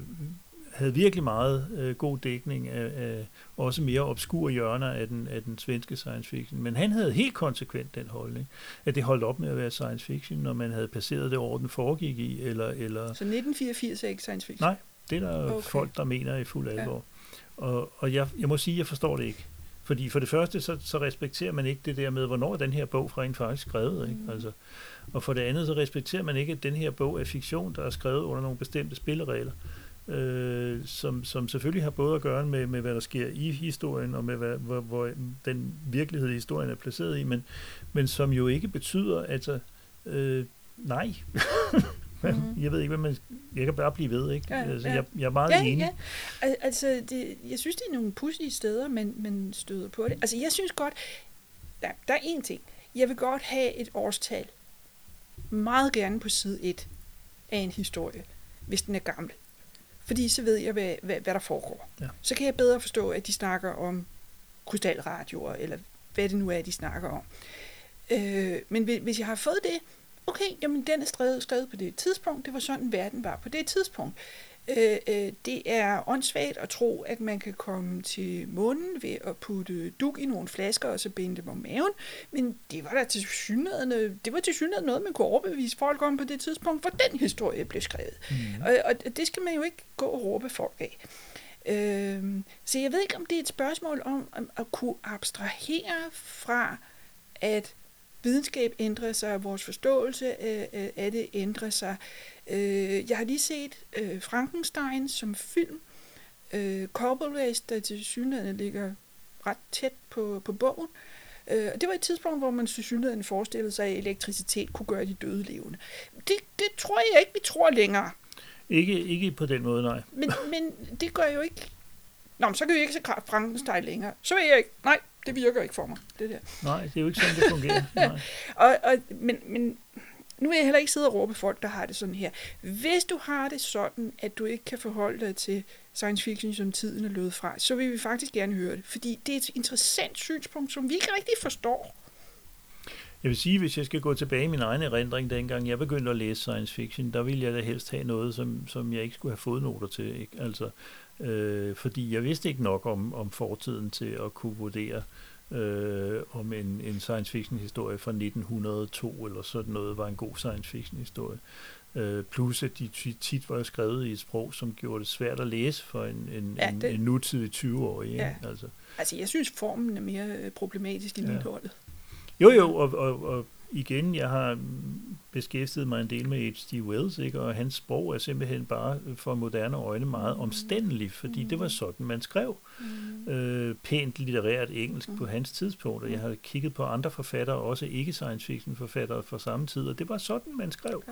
havde virkelig meget øh, god dækning af, af også mere obskure hjørner af den, af den svenske science fiction. Men han havde helt konsekvent den holdning, at det holdt op med at være science fiction, når man havde passeret det år, den foregik i. Eller, eller... Så nitten fireogfirs er ikke science fiction? Nej, det er der okay. folk, der mener i fuld alvor. Ja. Og, og jeg, jeg må sige, at jeg forstår det ikke. Fordi for det første, så, så respekterer man ikke det der med, hvornår den her bog rent faktisk skrevet, ikke? Altså, og for det andet, så respekterer man ikke, at den her bog er fiktion, der er skrevet under nogle bestemte spilleregler, øh, som, som selvfølgelig har både at gøre med, med hvad der sker i historien, og med hvad, hvor, hvor den virkelighed, historien er placeret i, men, men som jo ikke betyder, altså, øh, nej. Mm-hmm. Jeg ved ikke, hvad man... Jeg kan bare blive ved, ikke? Ja, altså, ja. Jeg, jeg er meget ja, enig. Ja. Altså, det, jeg synes, det er nogle pudsige steder, man, man støder på det. Altså, jeg synes godt... Der, der er én ting. Jeg vil godt have et årstal. Meget gerne på side et af en historie, hvis den er gammel. Fordi så ved jeg, hvad, hvad, hvad der foregår. Ja. Så kan jeg bedre forstå, at de snakker om krystalradioer, eller hvad det nu er, de snakker om. Øh, men hvis jeg har fået det... Okay, jamen den er skrevet, skrevet på det tidspunkt. Det var sådan, verden var på det tidspunkt. Øh, øh, det er åndssvagt at tro, at man kan komme til månen ved at putte dug i nogle flasker og så binde dem om maven. Men det var da tilsyneladende, det var tilsyneladende noget, man kunne overbevise folk om på det tidspunkt, hvor den historie blev skrevet. Mm. Og, og det skal man jo ikke gå og råbe folk af. Øh, så jeg ved ikke, om det er et spørgsmål om, om at kunne abstrahere fra, at videnskab ændrer sig, vores forståelse af det ændrer sig. Jeg har lige set Frankenstein som film. Corporates, der til synligheden ligger ret tæt på, på bogen. Og det var et tidspunkt, hvor man til synligheden forestillede sig, at elektricitet kunne gøre de døde levende. Det, det tror jeg ikke, vi tror længere. Ikke, ikke på den måde, nej. Men, men det gør jo ikke... Nå, så kan vi ikke se Frankenstein længere. Så vil jeg ikke... Nej, det virker ikke for mig, det der. Nej, det er jo ikke sådan, det fungerer. Nej. og, og, men, men nu vil jeg heller ikke sidde og råbe folk, der har det sådan her. Hvis du har det sådan, at du ikke kan forholde dig til science fiction, som tiden er løbet fra, så vil vi faktisk gerne høre det. Fordi det er et interessant synspunkt, som vi ikke rigtig forstår. Jeg vil sige, hvis jeg skal gå tilbage i min egen erindring, dengang jeg begyndte at læse science fiction, der ville jeg da helst have noget, som, som jeg ikke skulle have fodnoter til. Ikke? Altså, øh, fordi jeg vidste ikke nok om, om fortiden til at kunne vurdere, øh, om en, en science fiction historie fra nitten hundrede og to eller sådan noget var en god science fiction historie. Øh, plus at de tit var skrevet i et sprog, som gjorde det svært at læse for en, en, ja, det... en, en nutidig tyve-årig. Ikke? Ja. Altså. altså jeg synes, formen er mere problematisk i ja. Midtholdet. Jo, jo, og, og, og igen, jeg har beskæftiget mig en del med H G Wells, ikke? Og hans sprog er simpelthen bare for moderne øjne meget omstændelig, fordi mm. det var sådan, man skrev mm. øh, pænt litterært engelsk mm. på hans tidspunkt, og jeg har kigget på andre forfattere, også ikke science fiction forfattere fra samme tid, og det var sådan, man skrev.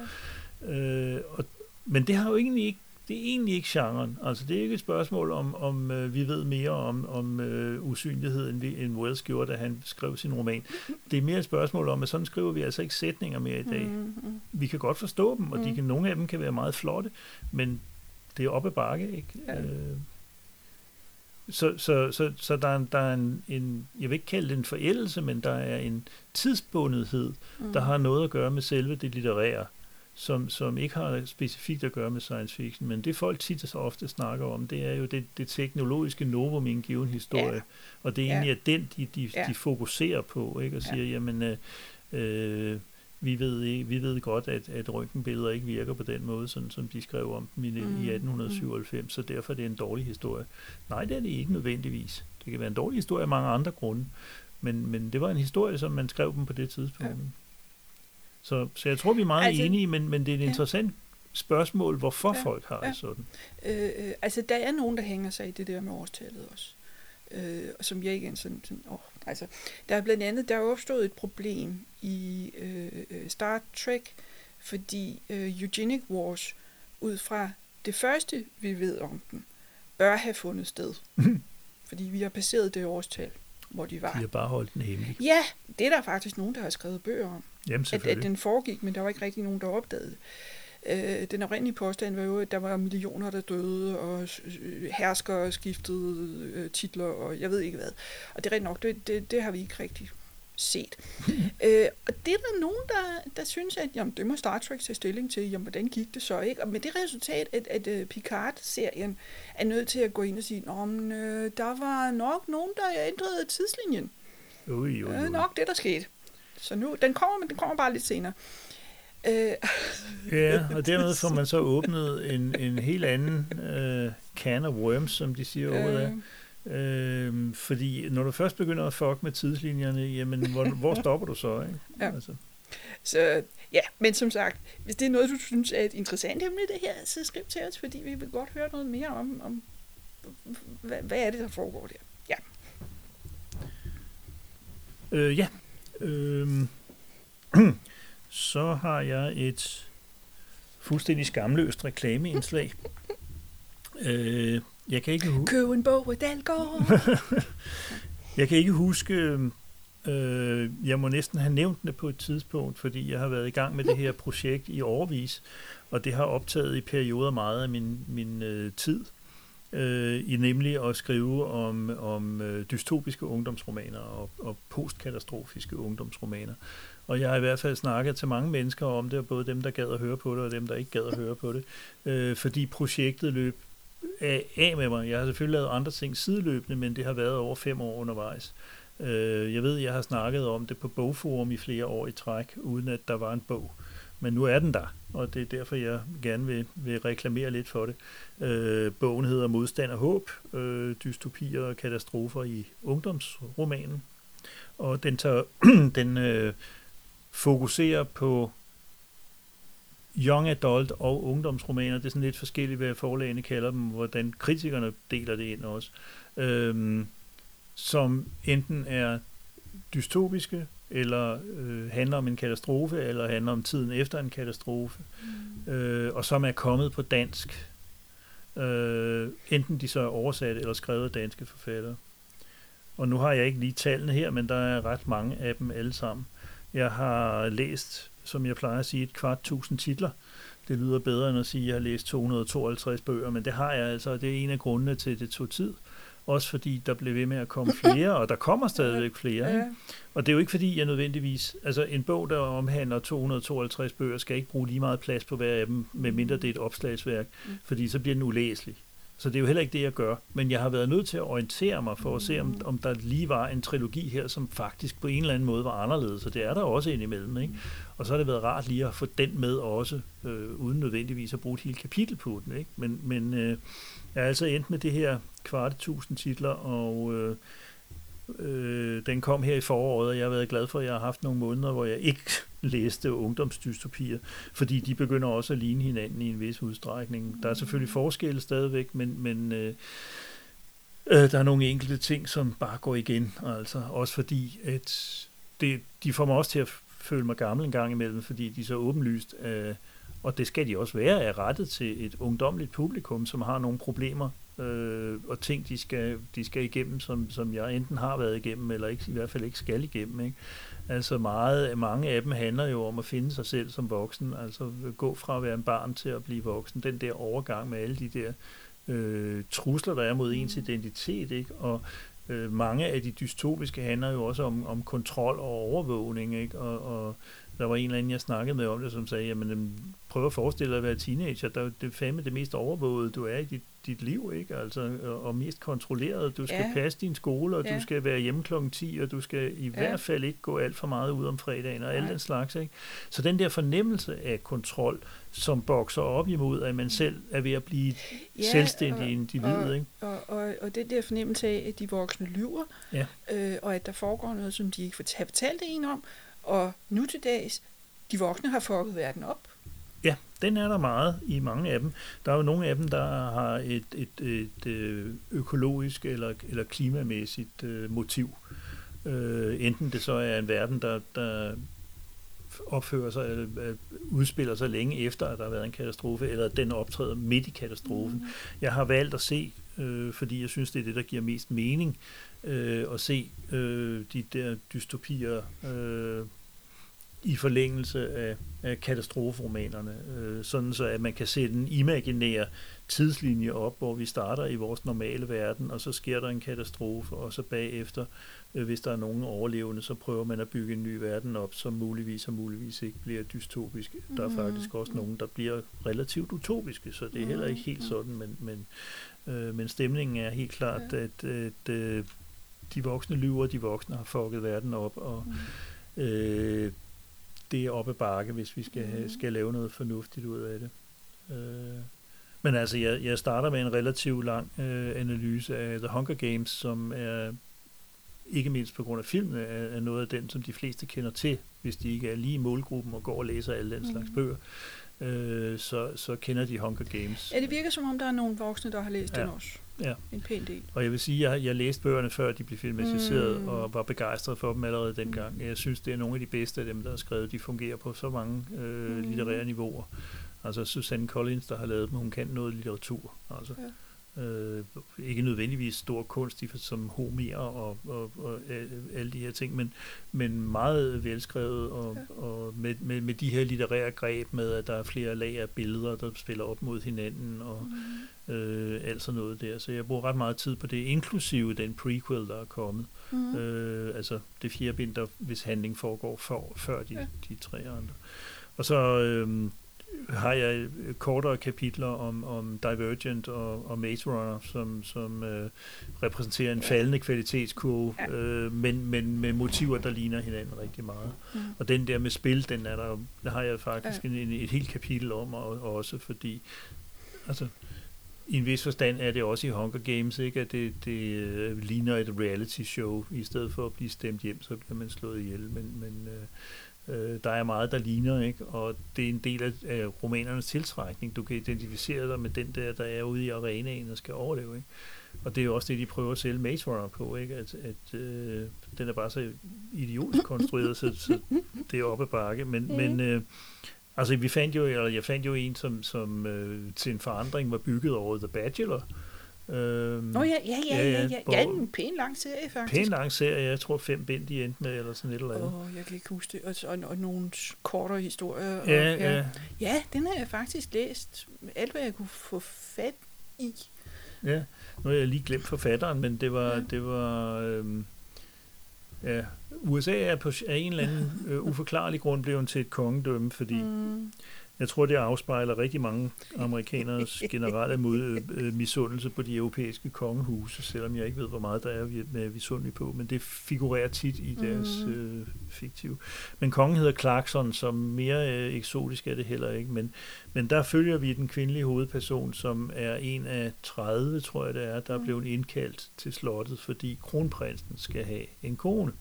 Okay. Øh, og, men det har jo egentlig ikke Det er egentlig ikke genren. Altså, det er ikke et spørgsmål, om, om øh, vi ved mere om, om øh, usynligheden, end Wells gjorde, da han skrev sin roman. Det er mere et spørgsmål om, at sådan skriver vi altså ikke sætninger mere i dag. Mm-hmm. Vi kan godt forstå dem, og de kan, nogle af dem kan være meget flotte, men det er op ad bakke, ikke? Ja. Øh, så så, så, så der, er en, der er en, en, jeg vil ikke kalde det en forældelse, men der er en tidsbundethed, mm. der har noget at gøre med selve det litterære. Som, som ikke har specifikt at gøre med science fiction, men det folk tit og så ofte snakker om, det er jo det, det teknologiske novum i en given historie, ja. Og det er egentlig ja. den, de, de, ja. de fokuserer på, ikke? Og siger, ja. jamen, øh, øh, vi, ved, vi ved godt, at, at røntgenbilleder ikke virker på den måde, sådan, som de skrev om dem i, mm. i atten syvoghalvfems, mm. så derfor er det en dårlig historie. Nej, det er det ikke nødvendigvis. Det kan være en dårlig historie af mange andre grunde, men, men det var en historie, som man skrev dem på det tidspunkt. Ja. Så, så jeg tror, vi er meget altså, enige, men, men det er et ja. interessant spørgsmål, hvorfor ja, folk har det ja. sådan. Øh, altså, der er nogen, der hænger sig i det der med årstallet også. Øh, og som jeg igen sådan... sådan åh, altså, der er blandt andet, der er opstået et problem i øh, Star Trek, fordi øh, Eugenic Wars, ud fra det første, vi ved om den, bør have fundet sted. Fordi vi har passeret det årstal, hvor de var. De har bare holdt den hemmelig. Ja, det er der faktisk nogen, der har skrevet bøger om. Jamen, at, at den foregik, men der var ikke rigtig nogen, der opdagede det. Øh, den oprindelige påstand var jo, at der var millioner, der døde, og herskere skiftede øh, titler, og jeg ved ikke hvad. Og det er rigtig nok, det, det, det har vi ikke rigtig set. øh, og det er der nogen, der, der synes, at jamen, det må Star Trek tage stilling til, jamen, hvordan gik det så, ikke? Og med det resultat, at, at, at Picard-serien er nødt til at gå ind og sige, men, øh, der var nok nogen, der ændrede tidslinjen. Ui, ui, ui. Øh, nok det, der skete. Så nu, den kommer, men den kommer bare lidt senere. Øh. Ja, og dermed får man så åbnet en, en helt anden øh, can of worms, som de siger over der. Øh. Øh, fordi når du først begynder at fuck med tidslinjerne, jamen, hvor, hvor stopper du så, ikke? Ja. Altså. Så, ja, men som sagt, hvis det er noget, du synes er et interessant emne, det her, så skriv til os, fordi vi vil godt høre noget mere om, om hvad, hvad er det, der foregår der. Ja. Øh, ja. Så har jeg et fuldstændig skamløst reklameindslag. øh, jeg kan ikke huske... Køb en bog af Dalgaard! Jeg kan ikke huske... Øh, jeg må næsten have nævnt det på et tidspunkt, fordi jeg har været i gang med det her projekt i årevis, og det har optaget i perioder meget af min, min øh, tid. Øh, i nemlig at skrive om, om øh, dystopiske ungdomsromaner og, og postkatastrofiske ungdomsromaner. Og jeg har i hvert fald snakket til mange mennesker om det, og både dem, der gad at høre på det, og dem, der ikke gad at høre på det, øh, fordi projektet løb af, af med mig. Jeg har selvfølgelig lavet andre ting sideløbende, men det har været over fem år undervejs. Øh, jeg ved, jeg har snakket om det på Bogforum i flere år i træk, uden at der var en bog. Men nu er den der, og det er derfor, jeg gerne vil, vil reklamere lidt for det. Øh, bogen hedder Modstand og håb, øh, dystopier og katastrofer i ungdomsromanen. Og den tager, den, øh, fokuserer på young adult og ungdomsromaner. Det er sådan lidt forskelligt, hvad forlagene kalder dem, hvordan kritikerne deler det ind også. Øhm, som enten er dystopiske, eller øh, handler om en katastrofe, eller handler om tiden efter en katastrofe, mm. øh, og som er kommet på dansk. Øh, enten de så er oversat eller skrevet af danske forfattere. Og nu har jeg ikke lige tallene her, men der er ret mange af dem alle sammen. Jeg har læst, som jeg plejer at sige, et kvart tusind titler. Det lyder bedre end at sige, at jeg har læst to hundrede og tooghalvtreds bøger, men det har jeg altså, og det er en af grundene til, at det tog tid. Også fordi der blev ved med at komme flere, og der kommer stadigvæk flere. Ja. Og det er jo ikke fordi, jeg nødvendigvis... Altså en bog, der omhandler to hundrede og tooghalvtreds bøger, skal ikke bruge lige meget plads på hver af dem, medmindre det er et opslagsværk, fordi så bliver den ulæselig. Så det er jo heller ikke det, jeg gør. Men jeg har været nødt til at orientere mig for at se, om, om der lige var en trilogi her, som faktisk på en eller anden måde var anderledes. Og det er der også indimellem, ikke? Og så har det været rart lige at få den med også, øh, uden nødvendigvis at bruge et helt kapitel på den, ikke? Men, men øh, jeg er altså endt med det her kvarte tusind titler, og øh, øh, den kom her i foråret, og jeg har været glad for, at jeg har haft nogle måneder, hvor jeg ikke læste ungdomsdystopier, fordi de begynder også at ligne hinanden i en vis udstrækning. Der er selvfølgelig forskelle stadigvæk, men, men øh, øh, der er nogle enkelte ting, som bare går igen, altså også fordi, at det, de får mig også til at føle mig gammel en gang imellem, fordi de så åbenlyst, øh, og det skal de også være, er rettet til et ungdomligt publikum, som har nogle problemer øh, og ting, de skal, de skal igennem, som, som jeg enten har været igennem, eller ikke, i hvert fald ikke skal igennem, ikke? Altså meget, mange af dem handler jo om at finde sig selv som voksen, altså gå fra at være en barn til at blive voksen, den der overgang med alle de der øh, trusler, der er mod ens identitet, ikke? Og øh, mange af de dystopiske handler jo også om, om kontrol og overvågning, ikke? Og, og der var en eller anden, jeg snakkede med om det, som sagde, jamen prøv at forestille dig at være teenager, der er det fandme det mest overvågede, du er i dit, dit liv, ikke? Altså, og, og mest kontrolleret, du skal ja. passe din skole, og ja. du skal være hjemme klokken ti, og du skal i ja. hvert fald ikke gå alt for meget ud om fredagen, og Nej. alt den slags, ikke? Så den der fornemmelse af kontrol, som bokser op imod, at man selv er ved at blive ja, selvstændig individ, ikke? Og, og, og den der fornemmelse af, at de voksne lyver, ja. øh, og at der foregår noget, som de ikke har fortalt en om, og nu til dags, de voksne har fucket verden op. Ja, den er der meget i mange af dem. Der er jo nogle af dem, der har et, et, et økologisk eller, eller klimamæssigt motiv. Øh, enten det så er en verden, der, der opfører sig eller udspiller sig længe efter, at der har været en katastrofe, eller den optræder midt i katastrofen. Mm. Jeg har valgt at se, øh, fordi jeg synes, det er det, der giver mest mening, øh, at se øh, de der dystopier øh, i forlængelse af, af katastroferomanerne, øh, sådan så at man kan sætte en imaginær tidslinje op, hvor vi starter i vores normale verden, og så sker der en katastrofe, og så bagefter, øh, hvis der er nogen overlevende, så prøver man at bygge en ny verden op, som muligvis og muligvis ikke bliver dystopisk. Mm-hmm. Der er faktisk også nogen, der bliver relativt utopiske, så det er heller ikke helt sådan, men, men, øh, men stemningen er helt klart, okay. at, at øh, de voksne lyver, de voksne har fucket verden op, og øh, det er op ad bakke, hvis vi skal, have, skal lave noget fornuftigt ud af det. Øh, men altså, jeg, jeg starter med en relativt lang øh, analyse af The Hunger Games, som er, ikke mindst på grund af filmen, er, er noget af den, som de fleste kender til, hvis de ikke er lige i målgruppen og går og læser alle den slags bøger. Øh, så, så kender de Hunger Games. Ja, det virker som om, der er nogle voksne, der har læst ja. den også. Ja. En pæn del. Og jeg vil sige, at jeg, jeg læste bøgerne, før de blev filmatiseret, mm. og var begejstret for dem allerede dengang. Jeg synes, det er nogle af de bedste af dem, der er skrevet. De fungerer på så mange øh, mm. litterære niveauer. Altså Suzanne Collins, der har lavet dem, hun kan noget litteratur. Altså, ja. øh, ikke nødvendigvis stor kunst, som Homer og, og, og alle de her ting, men, men meget velskrevet, og, ja. og med, med, med de her litterære greb med, at der er flere lag af billeder, der spiller op mod hinanden, og mm. Øh, altså noget der, så jeg bruger ret meget tid på det, inklusive den prequel, der er kommet. Mm-hmm. Øh, altså det fjerde bind, der, hvis handling foregår for, før de, ja. de tre andre. Og så øh, har jeg kortere kapitler om, om Divergent og, og Maze Runner, som, som øh, repræsenterer en faldende kvalitetskurve, ja. øh, men, men med motiver, der ligner hinanden rigtig meget. Mm-hmm. Og den der med spil, den er der, der har jeg faktisk ja. en, et helt kapitel om, og, og også fordi altså i en vis forstand er det også i Hunger Games, ikke? At det, det uh, ligner et reality show. I stedet for at blive stemt hjem, så bliver man slået ihjel. Men, men Øh, der er meget, der ligner, ikke? Og det er en del af, af romanernes tiltrækning. Du kan identificere dig med den der, der er ude i arenaen og skal overleve, ikke? Og det er jo også det, de prøver at sælge Maze Runner på, ikke? At, at øh, den er bare så idiotisk konstrueret, så, så det er oppe ad bakke. Men, mm. men øh, altså, vi fandt jo, eller jeg fandt jo en, som, som øh, til en forandring var bygget over The Bachelor. Øhm, Nå ja, ja, ja, ja, ja, ja. ja en pæn lang serie faktisk. Pæn lang serie, jeg tror fem bind de endte med, eller sådan et eller andet. Åh, oh, jeg kan ikke huske det, og, og, og nogle kortere historier. Og, ja, ja. ja, ja. Den har jeg faktisk læst, alt hvad jeg kunne få fat i. Ja, nu har jeg lige glemt forfatteren, men det var, ja. det var øhm, ja, U S A er på er en eller anden øh, uforklarlig grund blevet til et kongedømme, fordi... Mm. Jeg tror, det afspejler rigtig mange amerikaneres generelle mod, øh, misundelse på de europæiske kongehuse, selvom jeg ikke ved, hvor meget der er med misundelig på, men det figurerer tit i deres øh, fiktive. Men kongen hedder Clarkson, som mere øh, eksotisk er det heller ikke, men, men der følger vi den kvindelige hovedperson, som er en af tredive, tror jeg det er, der er blevet indkaldt til slottet, fordi kronprinsen skal have en kone.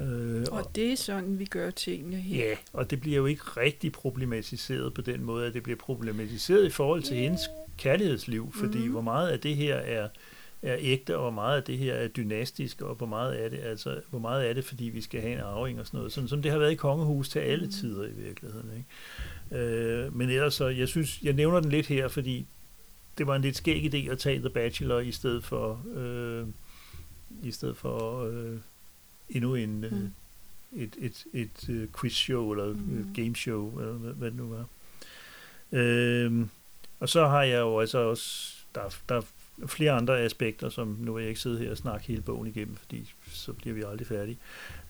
Øh, og det er sådan, vi gør tingene her. Ja, og det bliver jo ikke rigtig problematiseret på den måde, at det bliver problematiseret i forhold til yeah. hendes kærlighedsliv, fordi mm-hmm. hvor meget af det her er, er ægte, og hvor meget af det her er dynastisk, og hvor meget af det, altså, hvor meget af det, fordi vi skal have en arving og sådan noget, sådan som det har været i kongehus til alle tider i virkeligheden. Ikke? Øh, men ellers så, jeg synes, jeg nævner den lidt her, fordi det var en lidt skæg idé at tage The Bachelor i stedet for øh, i stedet for øh, endnu en, mm. et, et, et, et quizshow, eller mm. gameshow, eller hvad, hvad det nu var. Øhm, og så har jeg jo altså også, der, der er flere andre aspekter, som nu vil jeg ikke sidde her og snakke hele bogen igennem, fordi så bliver vi aldrig færdige.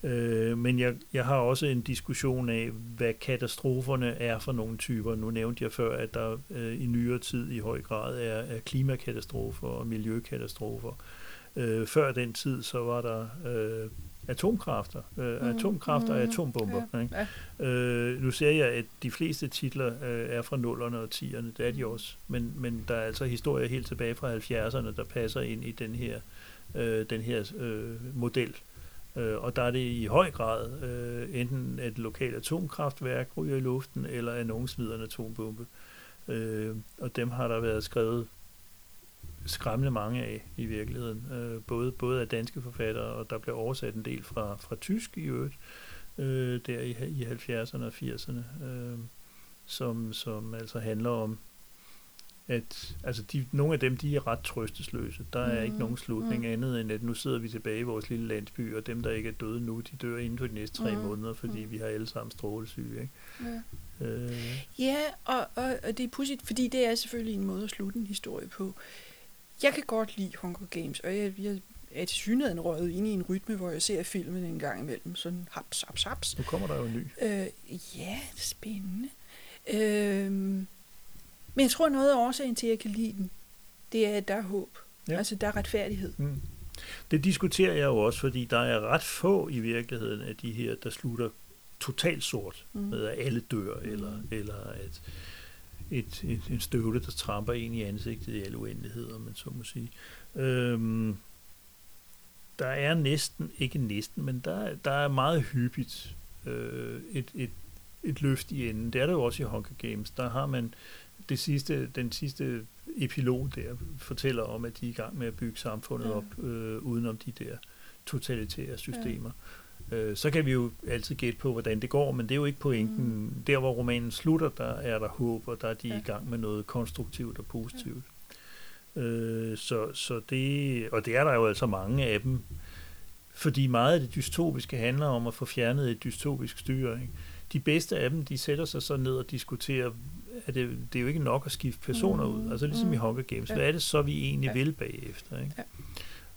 Øh, men jeg, jeg har også en diskussion af, hvad katastroferne er for nogle typer. Nu nævnte jeg før, at der øh, i nyere tid i høj grad er, er klimakatastrofer og miljøkatastrofer. Øh, før den tid, så var der... Øh, atomkræfter, øh, mm, atomkræfter mm, og atombomber. Ja, ikke? Ja. Øh, nu ser jeg, at de fleste titler øh, er fra nullerne og tierne, det er de også, men, men der er altså historier helt tilbage fra halvfjerdserne, der passer ind i den her, øh, den her øh, model. Øh, og der er det i høj grad øh, enten et lokalt atomkraftværk ryger i luften, eller at nogen smider en atombombe. Øh, og dem har der været skrevet skræmmende mange af i virkeligheden. Øh, både, både af danske forfattere, og der blev oversat en del fra, fra tysk i øvrigt, øh, der i, i halvfjerdserne og firserne, øh, som, som altså handler om, at altså de, nogle af dem, de er ret trøstesløse. Der er mm. ikke nogen slutning mm. andet, end at nu sidder vi tilbage i vores lille landsby, og dem, der ikke er døde nu, de dør inden for de næste tre mm. måneder, fordi mm. vi har alle sammen strålesyge, ikke? Ja. Øh. Ja, og, og, og det er pudsigt, fordi det er selvfølgelig en måde at slutte en historie på. Jeg kan godt lide Hunger Games, og jeg, jeg er til synligheden røget ind i en rytme, hvor jeg ser filmen en gang imellem. Sådan haps, haps, haps. Nu kommer der jo en ny. Øh, ja, spændende. Øh, men jeg tror, noget af årsagen til, at jeg kan lide den, det er, at der er håb. Ja. Altså, der er retfærdighed. Mm. Det diskuterer jeg jo også, fordi der er ret få i virkeligheden af de her, der slutter totalt sort mm. med, at alle dør, mm. eller, eller at... Et, et, en støvle, der tramper en i ansigtet i alle uendeligheder, man så må sige. Øhm, der er næsten, ikke næsten, men der, der er meget hyppigt øh, et, et, et løft i enden. Det er det jo også i Hunger Games. Der har man det sidste, den sidste epilog der, fortæller om, at de er i gang med at bygge samfundet ja. op øh, udenom de der totalitære systemer. Ja. Så kan vi jo altid gætte på, hvordan det går, men det er jo ikke pointen. Mm. Der, hvor romanen slutter, der er der håb, og der er de ja. i gang med noget konstruktivt og positivt. Ja. Øh, så, så det, og det er der jo altså mange af dem, fordi meget af det dystopiske handler om at få fjernet et dystopisk styre. Ikke? De bedste af dem, de sætter sig så ned og diskuterer, at det, det er jo ikke nok at skifte personer mm. ud, altså ligesom mm. i Hunger Games. Ja. Hvad er det så, vi egentlig ja. vil bagefter? Ikke? Ja.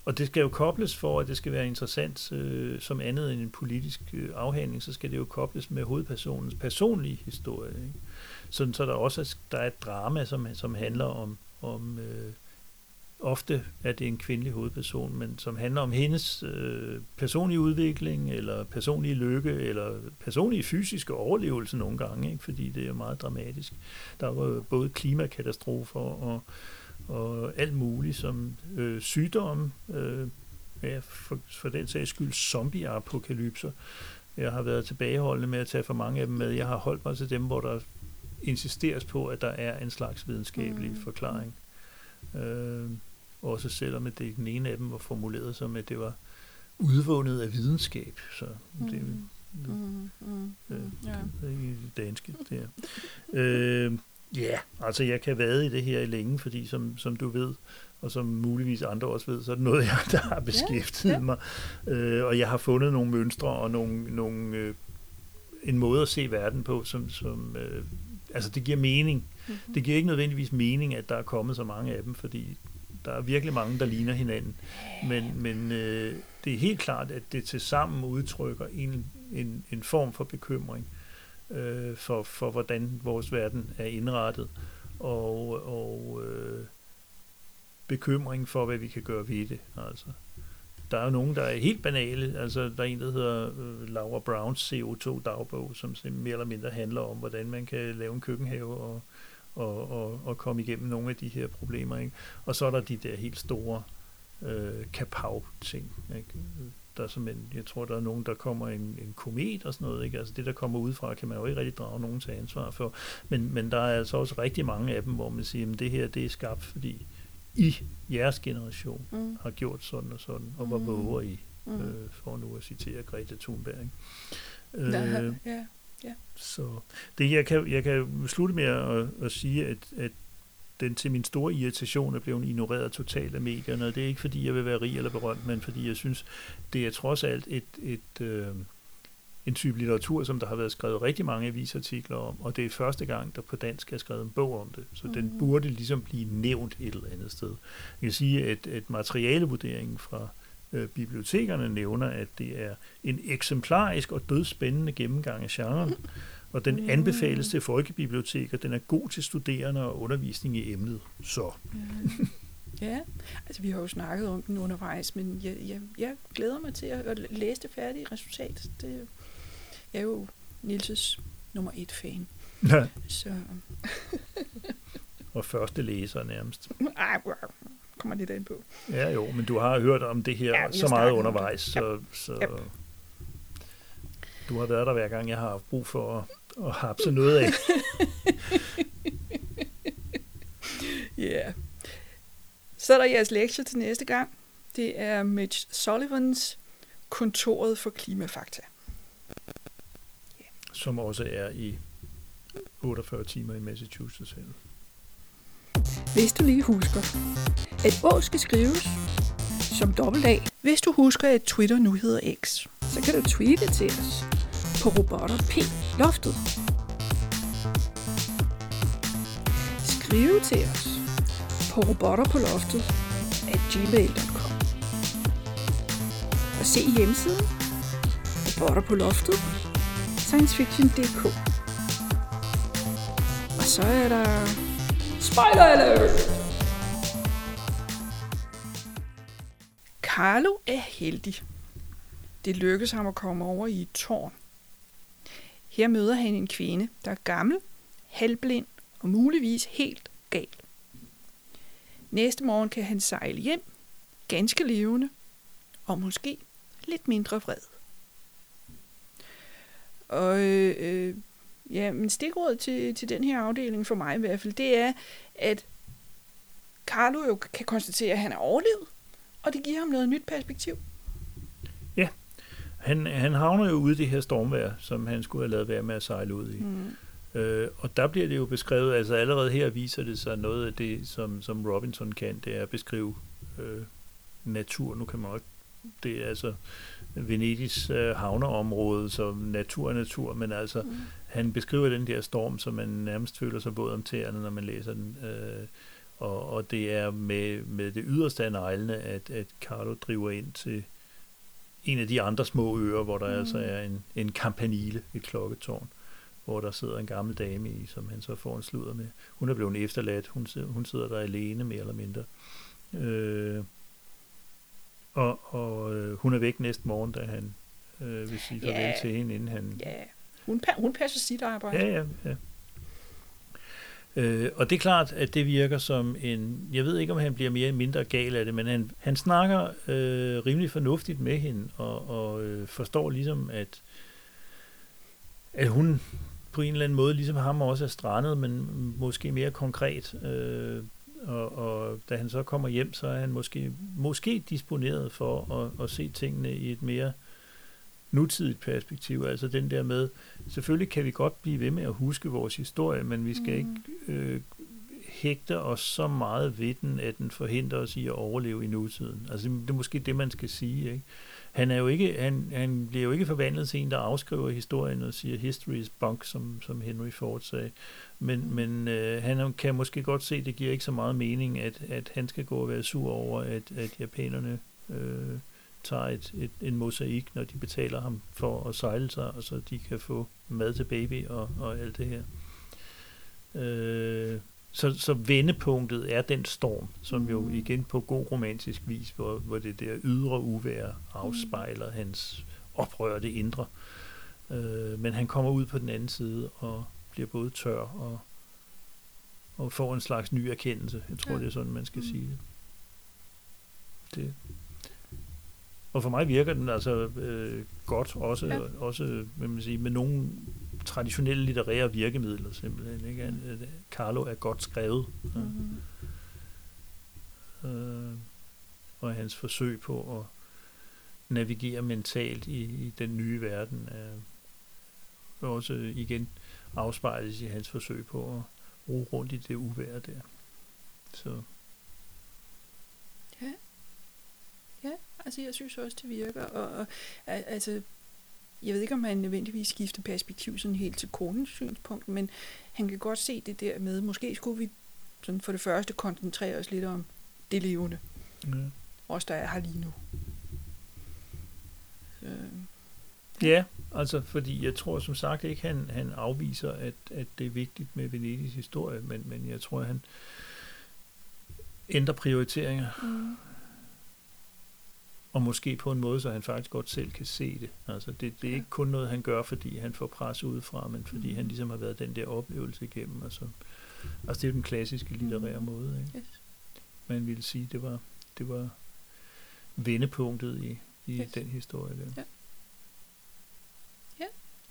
Og det skal jo kobles for, at det skal være interessant øh, som andet end en politisk øh, afhandling, så skal det jo kobles med hovedpersonens personlige historie. Ikke? Sådan så der også er, der er et drama, som, som handler om, om øh, ofte er det en kvindelig hovedperson, men som handler om hendes øh, personlige udvikling, eller personlige lykke, eller personlige fysiske overlevelse nogle gange, ikke? Fordi det er meget dramatisk. Der var både klimakatastrofer og og alt muligt som øh, sygdomme, øh, ja, for, for den sags skyld zombie-apokalypser, Jeg har været tilbageholdende med at tage for mange af dem med. Jeg har holdt mig til dem, hvor der insisteres på, at der er en slags videnskabelig mm. forklaring. Øh, også selvom at det, den ene af dem var formuleret som, at det var udvundet af videnskab. Så mm. det, det, mm. Mm. Øh, ja. det er ikke det danske. Ja, øh, yeah. altså jeg kan vade i det her i længe, fordi som, som du ved, og som muligvis andre også ved, så er det noget, jeg, der har beskæftiget yeah. mig. Øh, og jeg har fundet nogle mønstre og nogle, nogle, øh, en måde at se verden på, som, som øh, altså det giver mening. Mm-hmm. Det giver ikke nødvendigvis mening, at der er kommet så mange af dem, fordi der er virkelig mange, der ligner hinanden. Men, men øh, det er helt klart, at det tilsammen udtrykker en, en, en form for bekymring øh, for, for, hvordan vores verden er indrettet. Og, og øh, bekymring for, hvad vi kan gøre ved det. Altså, der er jo nogen, der er helt banale. Altså, der er en, der hedder øh, Laura Browns C O to dagbog, som mere eller mindre handler om, hvordan man kan lave en køkkenhave og, og, og, og komme igennem nogle af de her problemer. Ikke? Og så er der de der helt store øh, kapav-ting. Ikke? Der er simpelthen, jeg tror, der er nogen, der kommer en, en komet og sådan noget. Ikke? Altså, det, der kommer udefra, kan man jo ikke rigtig drage nogen til ansvar for. Men, men der er altså også rigtig mange af dem, hvor man siger, at det her det er skabt, fordi I jeres generation mm. har gjort sådan og sådan, og hvor mm. våger I, mm. øh, for nu at citere Greta Thunberg. Øh, ja, ja, ja. Så det, jeg kan, jeg kan slutte med at, at sige, at, at den til min store irritation er blevet ignoreret totalt af medierne, og det er ikke fordi, jeg vil være rig eller berømt, men fordi jeg synes, det er trods alt et, et øh, en type litteratur, som der har været skrevet rigtig mange avisartikler om, og det er første gang, der på dansk er skrevet en bog om det. Så mm. den burde ligesom blive nævnt et eller andet sted. Jeg kan sige, at, at materialevurderingen fra øh, bibliotekerne nævner, at det er en eksemplarisk og dødspændende gennemgang af genren, og den mm. anbefales til folkebiblioteker. Den er god til studerende og undervisning i emnet. Så... Mm. Ja, altså vi har jo snakket om den undervejs, men jeg, jeg, jeg glæder mig til at, at læse det færdige resultat. Det, jeg er jo Nielses nummer et fan. Ja. Så. Og første læser nærmest. Ej, kommer lidt ind på. Ja jo, men du har hørt om det her ja, så meget undervejs, så, så ja. Du har været der hver gang, jeg har haft brug for at, at hapse noget af. Ja. yeah. Så er der jeres lektie til næste gang. Det er Mitch Sullivans Kontoret for Klimafakta. Yeah. Som også er i otteogfyrre timer i Massachusetts. Hvis du lige husker, at Å skal skrives som dobbelt A. Hvis du husker, at Twitter nu hedder X, så kan du tweete til os på robotter P loftet. Skrive til os på robotter på loftet at gmail punktum com og se hjemmesiden robotter på loftet sciencefiction punktum d k. Og så er der spoiler alert! Carlo er heldig. Det lykkes ham at komme over i et tårn. Her møder han en kvinde, der er gammel, halvblind og muligvis helt gal. Næste morgen kan han sejle hjem, ganske levende, og måske lidt mindre vred. Og øh, ja, men stikordet til, til den her afdeling, for mig i hvert fald, det er, at Carlo jo kan konstatere, at han er overlevet, og det giver ham noget nyt perspektiv. Ja, han, han havner jo ude i det her stormvejr, som han skulle have lavet være med at sejle ud i. Mm. Øh, og der bliver det jo beskrevet, altså allerede her viser det sig noget af det, som, som Robinson kan, det er at beskrive øh, natur. Nu kan man også, det er altså Venedigs øh, havneområde, så natur er natur, men altså mm. han beskriver den der storm, som man nærmest føler sig våd om tæerne, når man læser den. Øh, og, og det er med, med det yderste af neglene, at, at Carlo driver ind til en af de andre små øer, hvor der mm. altså er en, en kampanile, et klokketårn, hvor der sidder en gammel dame i, som han så får en sludder med. Hun er blevet efterladt. Hun sidder, hun sidder der alene, mere eller mindre. Øh, og og øh, hun er væk næste morgen, da han øh, vil sige farvel yeah. til hende, inden han... Yeah. Hun, hun passer sit arbejde. Ja, ja, ja. Øh, og det er klart, at det virker som en... Jeg ved ikke, om han bliver mere eller mindre gal af det, men han, han snakker øh, rimelig fornuftigt med hende, og, og øh, forstår ligesom, at at hun på en eller anden måde, ligesom ham, også er strandet, men måske mere konkret. Øh, og, og da han så kommer hjem, så er han måske, måske disponeret for at, at se tingene i et mere nutidigt perspektiv. Altså den der med, selvfølgelig kan vi godt blive ved med at huske vores historie, men vi skal mm. ikke øh, hægte os så meget ved den, at den forhindrer os i at overleve i nutiden. Altså det, det er måske det, man skal sige, ikke? Han, er jo ikke, han, han bliver jo ikke forvandlet til en, der afskriver historien og siger history is bunk, som, som Henry Ford sagde. Men, men øh, han kan måske godt se, at det giver ikke så meget mening, at, at han skal gå og være sur over, at, at japanerne øh, tager et, et, en mosaik, når de betaler ham for at sejle sig, og så de kan få mad til baby og, og alt det her. Øh, så, så vendepunktet er den storm, som mm. jo igen på god romantisk vis, hvor, hvor det der ydre uvejr afspejler hans oprørte indre. Øh, men han kommer ud på den anden side og bliver både tør og, og får en slags ny erkendelse. Jeg tror, ja. det er sådan, man skal mm. sige det. det. Og for mig virker den altså øh, godt, også, ja. også vil man sige, med nogle traditionelle litterære virkemidler simpelthen. Ikke? Mm. Carlo er godt skrevet. Mm-hmm. Ja. Øh, og hans forsøg på at navigere mentalt i, i den nye verden er også igen afspejles i hans forsøg på at ro rundt i det uvejr der. Så. Ja. Ja, altså jeg synes også, det virker. Og, og altså jeg ved ikke, om han nødvendigvis skifter perspektiv sådan helt til konens synspunkt, men han kan godt se det der med, måske skulle vi sådan for det første koncentrere os lidt om det levende. Ja. Også der er her lige nu. Så. Ja, altså fordi jeg tror som sagt ikke, han, han afviser, at, at det er vigtigt med Venedigs historie, men, men jeg tror, han ændrer prioriteringer. Mm. Og måske på en måde, så han faktisk godt selv kan se det. Altså det, det er ja. ikke kun noget, han gør, fordi han får pres udefra, men fordi mm. han ligesom har været den der oplevelse igennem. Altså, altså det er jo den klassiske litterære mm. måde, ikke? Yes. Man ville sige, det var, det var vendepunktet i, i yes. den historie der. Ja.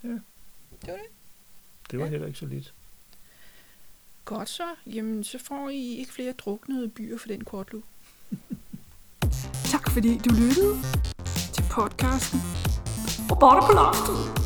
Ja. Det var det. Det var ja. heller ikke så lidt. Godt så. Jamen, så får I ikke flere druknede byer for den kortlug. Tak fordi du lyttede til podcasten. Og bare på loftet.